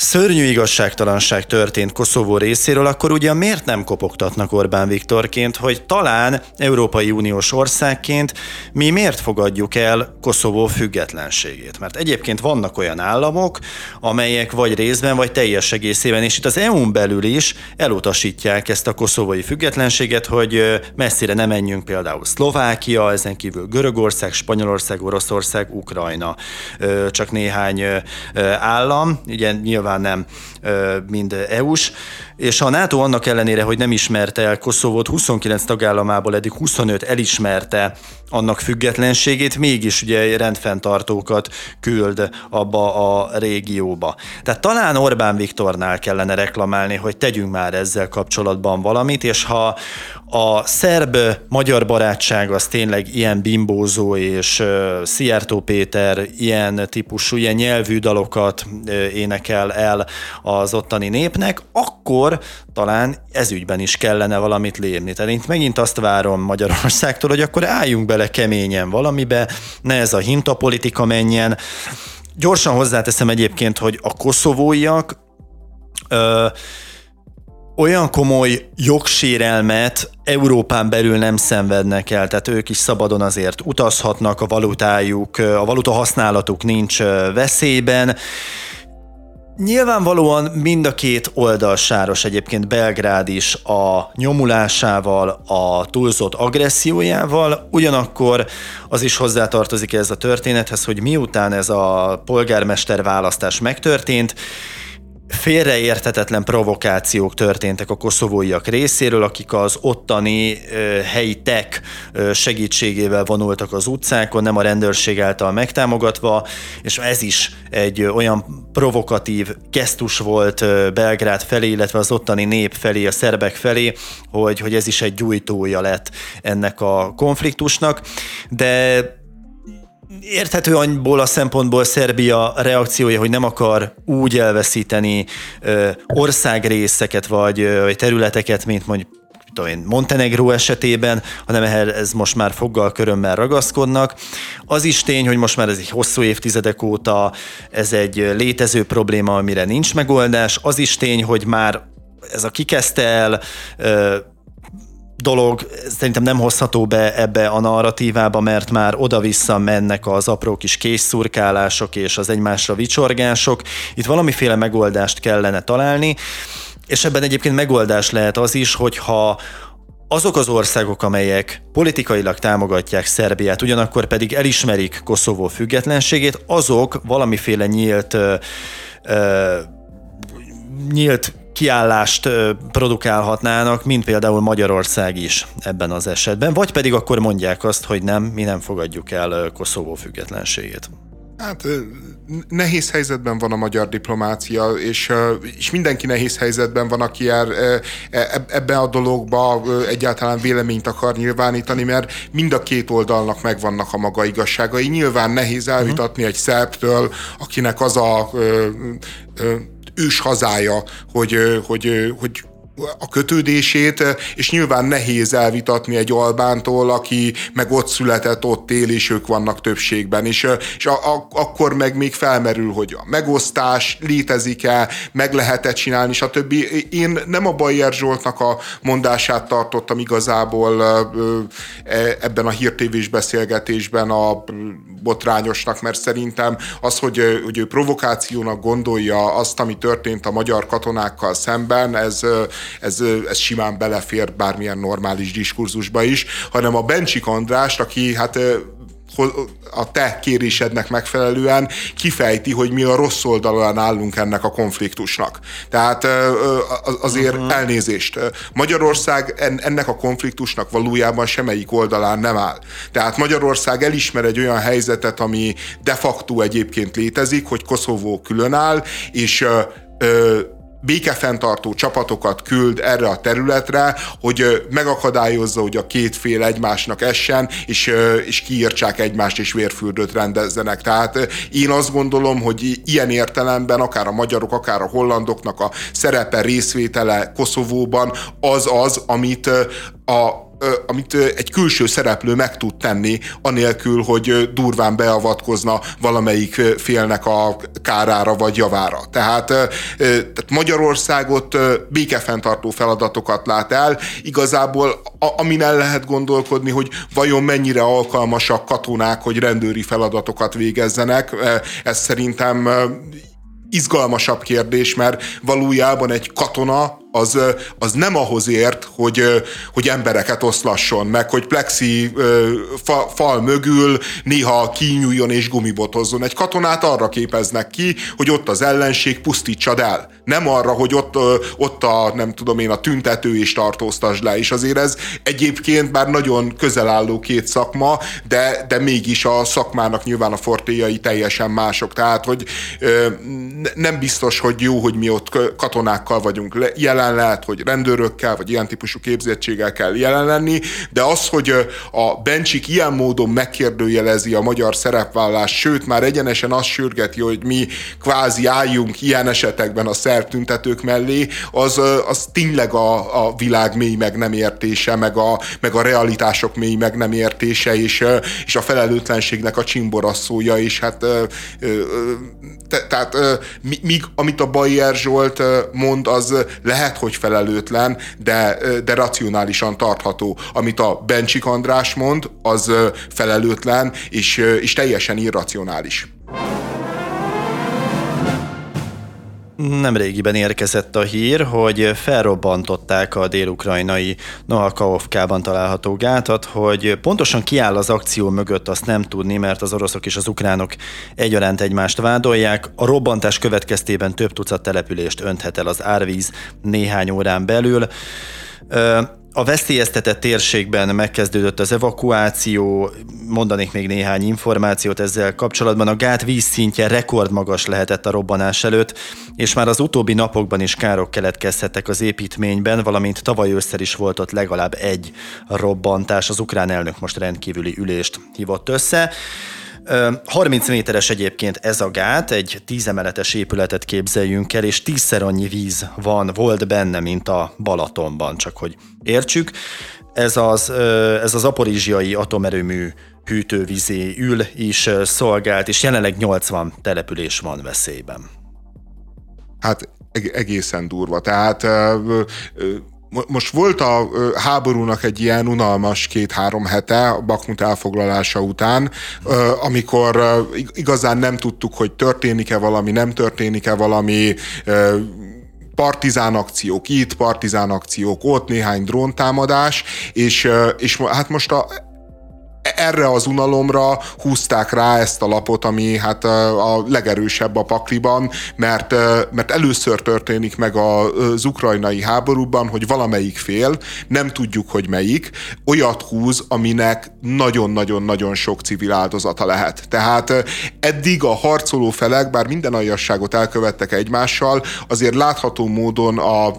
szörnyű igazságtalanság történt Koszovó részéről, akkor ugye miért nem kopogtatnak Orbán Viktorként, hogy talán Európai Uniós országként mi miért fogadjuk el Koszovó függetlenségét? Mert egyébként vannak olyan államok, amelyek vagy részben, vagy teljes egészében, és itt az EU-n belül is elutasítják ezt a koszovói függetlenséget, hogy messzire ne menjünk, például Szlovákia, ezen kívül Görögország, Spanyolország, Oroszország, Ukrajna, csak néhány állam, ugye nyilván nem mind EU-s, és a NATO annak ellenére, hogy nem ismerte el Koszovót, 29 tagállamából eddig 25 elismerte annak függetlenségét, mégis ugye rendfenntartókat küld abba a régióba. Tehát talán Orbán Viktornál kellene reklamálni, hogy tegyünk már ezzel kapcsolatban valamit, és ha a szerb-magyar barátság az tényleg ilyen bimbózó, és Szijjártó Péter ilyen típusú, ilyen nyelvű dalokat énekel el az ottani népnek, akkor talán ezügyben is kellene valamit lépni. Tehát én megint azt várom Magyarországtól, hogy akkor álljunk bele keményen valamibe, ne ez a hintapolitika menjen. Gyorsan hozzáteszem egyébként, hogy a koszovóiak olyan komoly jogsérelmet Európán belül nem szenvednek el, tehát ők is szabadon azért utazhatnak, a valutájuk, a valuta használatuk nincs veszélyben. Nyilvánvalóan mind a két oldal sáros, egyébként Belgrád is a nyomulásával, a túlzott agressziójával, ugyanakkor az is hozzátartozik ez a történethez, hogy miután ez a polgármester választás megtörtént, félreérthetetlen provokációk történtek a koszovóiak részéről, akik az ottani helyi tek segítségével vonultak az utcákon, nem a rendőrség által megtámogatva, és ez is egy olyan provokatív gesztus volt Belgrád felé, illetve az ottani nép felé, a szerbek felé, hogy ez is egy gyújtója lett ennek a konfliktusnak, de érthető anyból a szempontból Szerbia reakciója, hogy nem akar úgy elveszíteni országrészeket vagy területeket, mint mondjuk Montenegró esetében, hanem ez most már foggal körömmel ragaszkodnak. Az is tény, hogy most már ez egy hosszú évtizedek óta, ez egy létező probléma, amire nincs megoldás. Az is tény, hogy már ez a kikezdte el dolog szerintem nem hozható be ebbe a narratívába, mert már oda-vissza mennek az apró kis készszurkálások és az egymásra vicsorgások. Itt valamiféle megoldást kellene találni, és ebben egyébként megoldás lehet az is, hogyha azok az országok, amelyek politikailag támogatják Szerbiát, ugyanakkor pedig elismerik Koszovó függetlenségét, azok valamiféle nyílt kiállást produkálhatnának, mint például Magyarország is ebben az esetben, vagy pedig akkor mondják azt, hogy nem, mi nem fogadjuk el Koszovó függetlenségét. Hát nehéz helyzetben van a magyar diplomácia, és mindenki nehéz helyzetben van, aki ebbe a dologba egyáltalán véleményt akar nyilvánítani, mert mind a két oldalnak megvannak a maga igazságai. Nyilván nehéz elvitatni egy szerbtől, akinek az a ős hazája, hogy a kötődését, és nyilván nehéz elvitatni egy albántól, aki meg ott született, ott él, és ők vannak többségben. És akkor meg még felmerül, hogy a megosztás létezik-e, meg lehet-e csinálni, stb. Én nem a Bayer Zsoltnak a mondását tartottam igazából ebben a hírtévés beszélgetésben a botrányosnak, mert szerintem az, hogy ő provokációnak gondolja azt, ami történt a magyar katonákkal szemben, ez simán belefér bármilyen normális diskurzusba is, hanem a Bencsik Andrást, aki hát a te kérésednek megfelelően kifejti, hogy mi a rossz oldalán állunk ennek a konfliktusnak. Tehát azért elnézést. Magyarország ennek a konfliktusnak valójában semmelyik oldalán nem áll. Tehát Magyarország elismer egy olyan helyzetet, ami de facto egyébként létezik, hogy Koszovó külön áll, és békefenntartó csapatokat küld erre a területre, hogy megakadályozza, hogy a két fél egymásnak essen, és kiírtsák egymást, és vérfürdőt rendezzenek. Tehát én azt gondolom, hogy ilyen értelemben akár a magyarok, akár a hollandoknak a szerepe, részvétele Koszovóban az, amit egy külső szereplő meg tud tenni, anélkül, hogy durván beavatkozna valamelyik félnek a kárára vagy javára. Tehát Magyarországot békefenntartó feladatokat lát el, igazából amin el lehet gondolkodni, hogy vajon mennyire alkalmasak katonák, hogy rendőri feladatokat végezzenek, ez szerintem izgalmasabb kérdés, mert valójában egy katona az nem ahhoz ért, hogy embereket oszlasson, meg hogy plexi fal mögül néha kinyúljon és gumibotozzon. Egy katonát arra képeznek ki, hogy ott az ellenség, pusztítsad el. Nem arra, hogy ott a tüntető és tartóztasd le. És azért ez egyébként bár nagyon közel álló két szakma, de mégis a szakmának nyilván a fortéjai teljesen mások. Tehát, hogy nem biztos, hogy jó, hogy mi ott katonákkal vagyunk jelen, lehet, hogy rendőrökkel, vagy ilyen típusú képzettséggel kell jelen lenni, de az, hogy a Bencsik ilyen módon megkérdőjelezi a magyar szerepvállást, sőt, már egyenesen azt sürgeti, hogy mi kvázi álljunk ilyen esetekben a szerb tüntetők mellé, az tényleg a világ mély meg nem értése, meg a realitások mély meg nem értése, és a felelőtlenségnek a csimborasszója, és hát tehát amit a Bayer Zsolt mond, az lehet, lehet, hogy felelőtlen, de racionálisan tartható. Amit a Bencsik András mond, az felelőtlen és teljesen irracionális. Nemrégiben érkezett a hír, hogy felrobbantották a dél-ukrajnai Nohakaovkában található gátat, hogy pontosan ki áll az akció mögött, azt nem tudni, mert az oroszok és az ukránok egyaránt egymást vádolják. A robbantás következtében több tucat települést önthet el az árvíz néhány órán belül. A veszélyeztetett térségben megkezdődött az evakuáció, mondanék még néhány információt ezzel kapcsolatban. A gát vízszintje rekordmagas lehetett a robbanás előtt, és már az utóbbi napokban is károk keletkezhettek az építményben, valamint tavaly ősszel is volt ott legalább egy robbantás. Az ukrán elnök most rendkívüli ülést hívott össze. 30 méteres egyébként ez a gát, egy 10 emeletes épületet képzeljünk el, és 10-szer annyi víz volt benne, mint a Balatonban, csak hogy értsük. Ez az aporizsiai atomerőmű hűtővizéül is szolgált, és jelenleg 80 település van veszélyben. Hát egészen durva, tehát... Most volt a háborúnak egy ilyen unalmas 2-3 hete a Bakmut elfoglalása után, amikor igazán nem tudtuk, hogy történik-e valami, nem történik-e valami, partizán akciók itt, partizán akciók ott, néhány dróntámadás, és hát most erre az unalomra húzták rá ezt a lapot, ami hát a legerősebb a pakliban, mert először történik meg az ukrajnai háborúban, hogy valamelyik fél, nem tudjuk, hogy melyik, olyat húz, aminek nagyon-nagyon-nagyon sok civil áldozata lehet. Tehát eddig a harcoló felek, bár minden aljasságot elkövettek egymással, azért látható módon a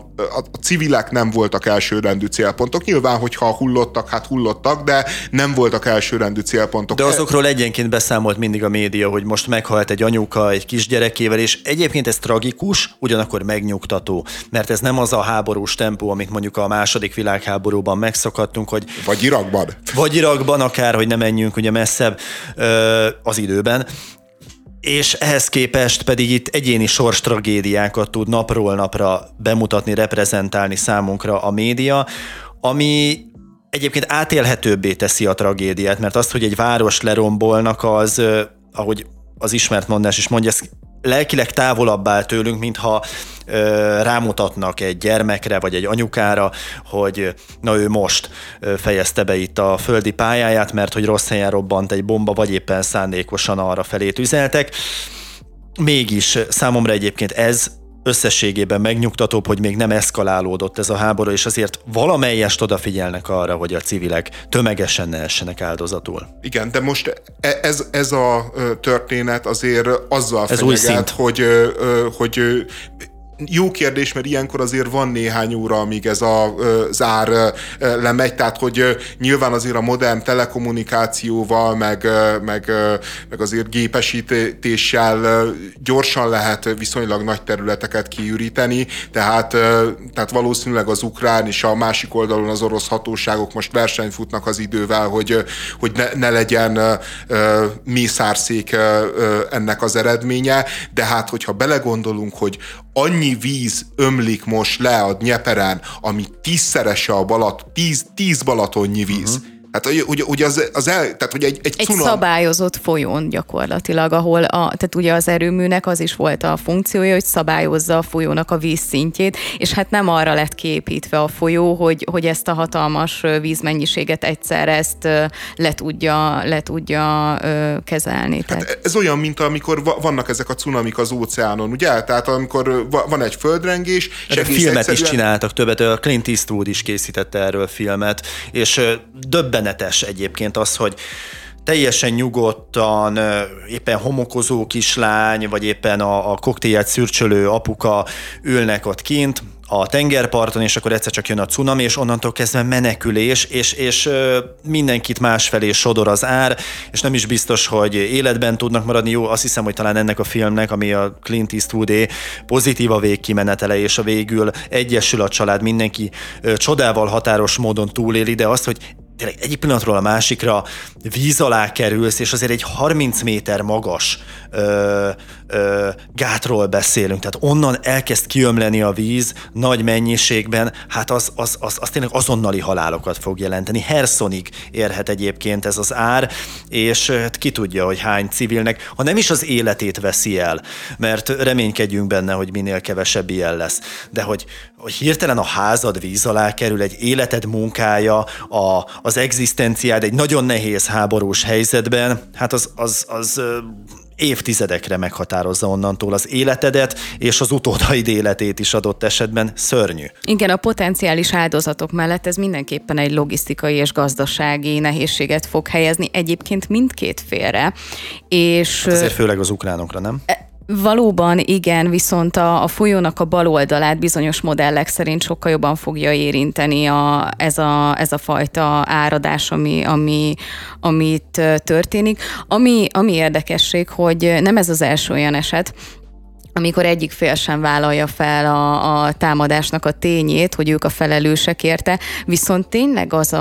civilek nem voltak elsőrendű célpontok. Nyilván, hogyha hullottak, hát hullottak, de nem voltak elsőrendű célpontok. De azokról egyenként beszámolt mindig a média, hogy most meghalt egy anyuka egy kisgyerekével, és egyébként ez tragikus, ugyanakkor megnyugtató, mert ez nem az a háborús tempó, amit mondjuk a második világháborúban megszokhattunk, hogy... Vagy Irakban, akár, hogy ne menjünk ugye messzebb az időben. És ehhez képest pedig itt egyéni sorstragédiákat tud napról napra bemutatni, reprezentálni számunkra a média, ami... Egyébként átélhetőbbé teszi a tragédiát, mert azt, hogy egy város lerombolnak, az, ahogy az ismert mondás is mondja, ez lelkileg távolabb áll tőlünk, mintha rámutatnak egy gyermekre, vagy egy anyukára, hogy na ő most fejezte be itt a földi pályáját, mert hogy rossz helyen robbant egy bomba, vagy éppen szándékosan arra felét üzeltek. Mégis számomra egyébként ez összességében megnyugtatóbb, hogy még nem eszkalálódott ez a háború, és azért valamelyest odafigyelnek arra, hogy a civilek tömegesen ne essenek áldozatul. Igen, de most ez a történet azért azzal fenyeget, hogy jó kérdés, mert ilyenkor azért van néhány óra, amíg ez az ár lemegy, tehát hogy nyilván azért a modern telekommunikációval, meg azért gépesítéssel gyorsan lehet viszonylag nagy területeket kiüríteni, tehát valószínűleg az ukrán és a másik oldalon az orosz hatóságok most versenyfutnak az idővel, hogy ne legyen mészárszék ennek az eredménye, de hát hogyha belegondolunk, hogy annyi víz ömlik most le a Dnyeperen, ami 10-szerese a Balaton, 10 balatonnyi víz. Uh-huh. Tehát, hogy tehát, hogy egy szabályozott folyón gyakorlatilag, ahol tehát ugye az erőműnek az is volt a funkciója, hogy szabályozza a folyónak a vízszintjét, és hát nem arra lett kiépítve a folyó, hogy ezt a hatalmas vízmennyiséget egyszerre ezt le tudja kezelni. Tehát ez olyan, mint amikor vannak ezek a cunamik az óceánon, ugye? Tehát amikor van egy földrengés... Filmet is csináltak többet, a Clint Eastwood is készítette erről filmet, és döbbenetes egyébként az, hogy teljesen nyugodtan éppen homokozó kislány, vagy éppen a koktélját szürcsölő apuka ülnek ott kint a tengerparton, és akkor egyszer csak jön a cunami, és onnantól kezdve menekülés, és mindenkit másfelé sodor az ár, és nem is biztos, hogy életben tudnak maradni. Jó, azt hiszem, hogy talán ennek a filmnek, ami a Clint Eastwoodé, pozitív a végkimenetele, és a végül egyesül a család, mindenki csodával határos módon túléli, de azt, hogy tényleg egyik pillanatról a másikra víz alá kerülsz, és azért egy 30 méter magas gátról beszélünk, tehát onnan elkezd kiömleni a víz nagy mennyiségben, hát az tényleg azonnali halálokat fog jelenteni. Hersonig érhet egyébként ez az ár, és ki tudja, hogy hány civilnek, ha nem is az életét veszi el, mert reménykedjünk benne, hogy minél kevesebb ilyen lesz, de hogy hirtelen a házad víz alá kerül, egy életed munkája, az egzisztenciád egy nagyon nehéz háborús helyzetben, hát az évtizedekre meghatározza onnantól az életedet, és az utódaid életét is adott esetben. Szörnyű. Igen, a potenciális áldozatok mellett ez mindenképpen egy logisztikai és gazdasági nehézséget fog helyezni egyébként mindkét félre. És hát azért főleg az ukránokra, nem? Valóban igen, viszont a folyónak a bal oldalát bizonyos modellek szerint sokkal jobban fogja érinteni ez a fajta áradás, amit történik. Ami érdekesség, hogy nem ez az első olyan eset, amikor egyik fél sem vállalja fel a támadásnak a tényét, hogy ők a felelősek érte, viszont tényleg az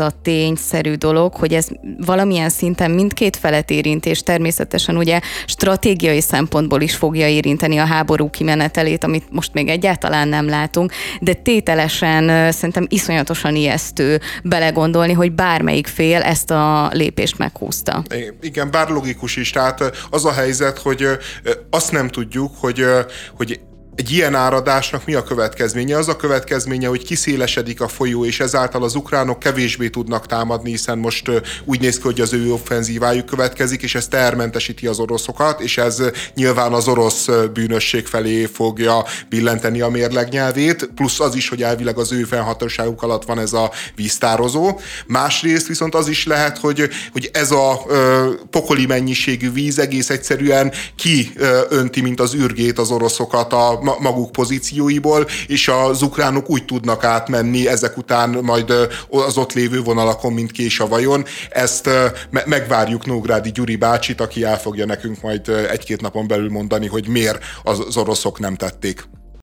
a tényszerű dolog, hogy ez valamilyen szinten mindkét felet érint, és természetesen ugye stratégiai szempontból is fogja érinteni a háború kimenetelét, amit most még egyáltalán nem látunk, de tételesen szerintem iszonyatosan ijesztő belegondolni, hogy bármelyik fél ezt a lépést meghúzta. Igen, bár logikus is, tehát az a helyzet, hogy azt nem tudjuk, hogy egy ilyen áradásnak mi a következménye? Az a következménye, hogy kiszélesedik a folyó, és ezáltal az ukránok kevésbé tudnak támadni, hiszen most úgy néz ki, hogy az ő offenzívájuk következik, és ez tehermentesíti az oroszokat, és ez nyilván az orosz bűnösség felé fogja billenteni a mérlegnyelvét, plusz az is, hogy elvileg az ő fennhatóságuk alatt van ez a víztározó. Másrészt viszont az is lehet, hogy ez a pokoli mennyiségű víz egész egyszerűen kiönti, mint az ürgét az oroszokat a maguk pozícióiból, és az ukránok úgy tudnak átmenni ezek után majd az ott lévő vonalakon, mint kés a vajon. Ezt megvárjuk Nógrádi Gyuri bácsit, aki el fogja nekünk majd egy-két napon belül mondani, hogy miért az oroszok nem tették.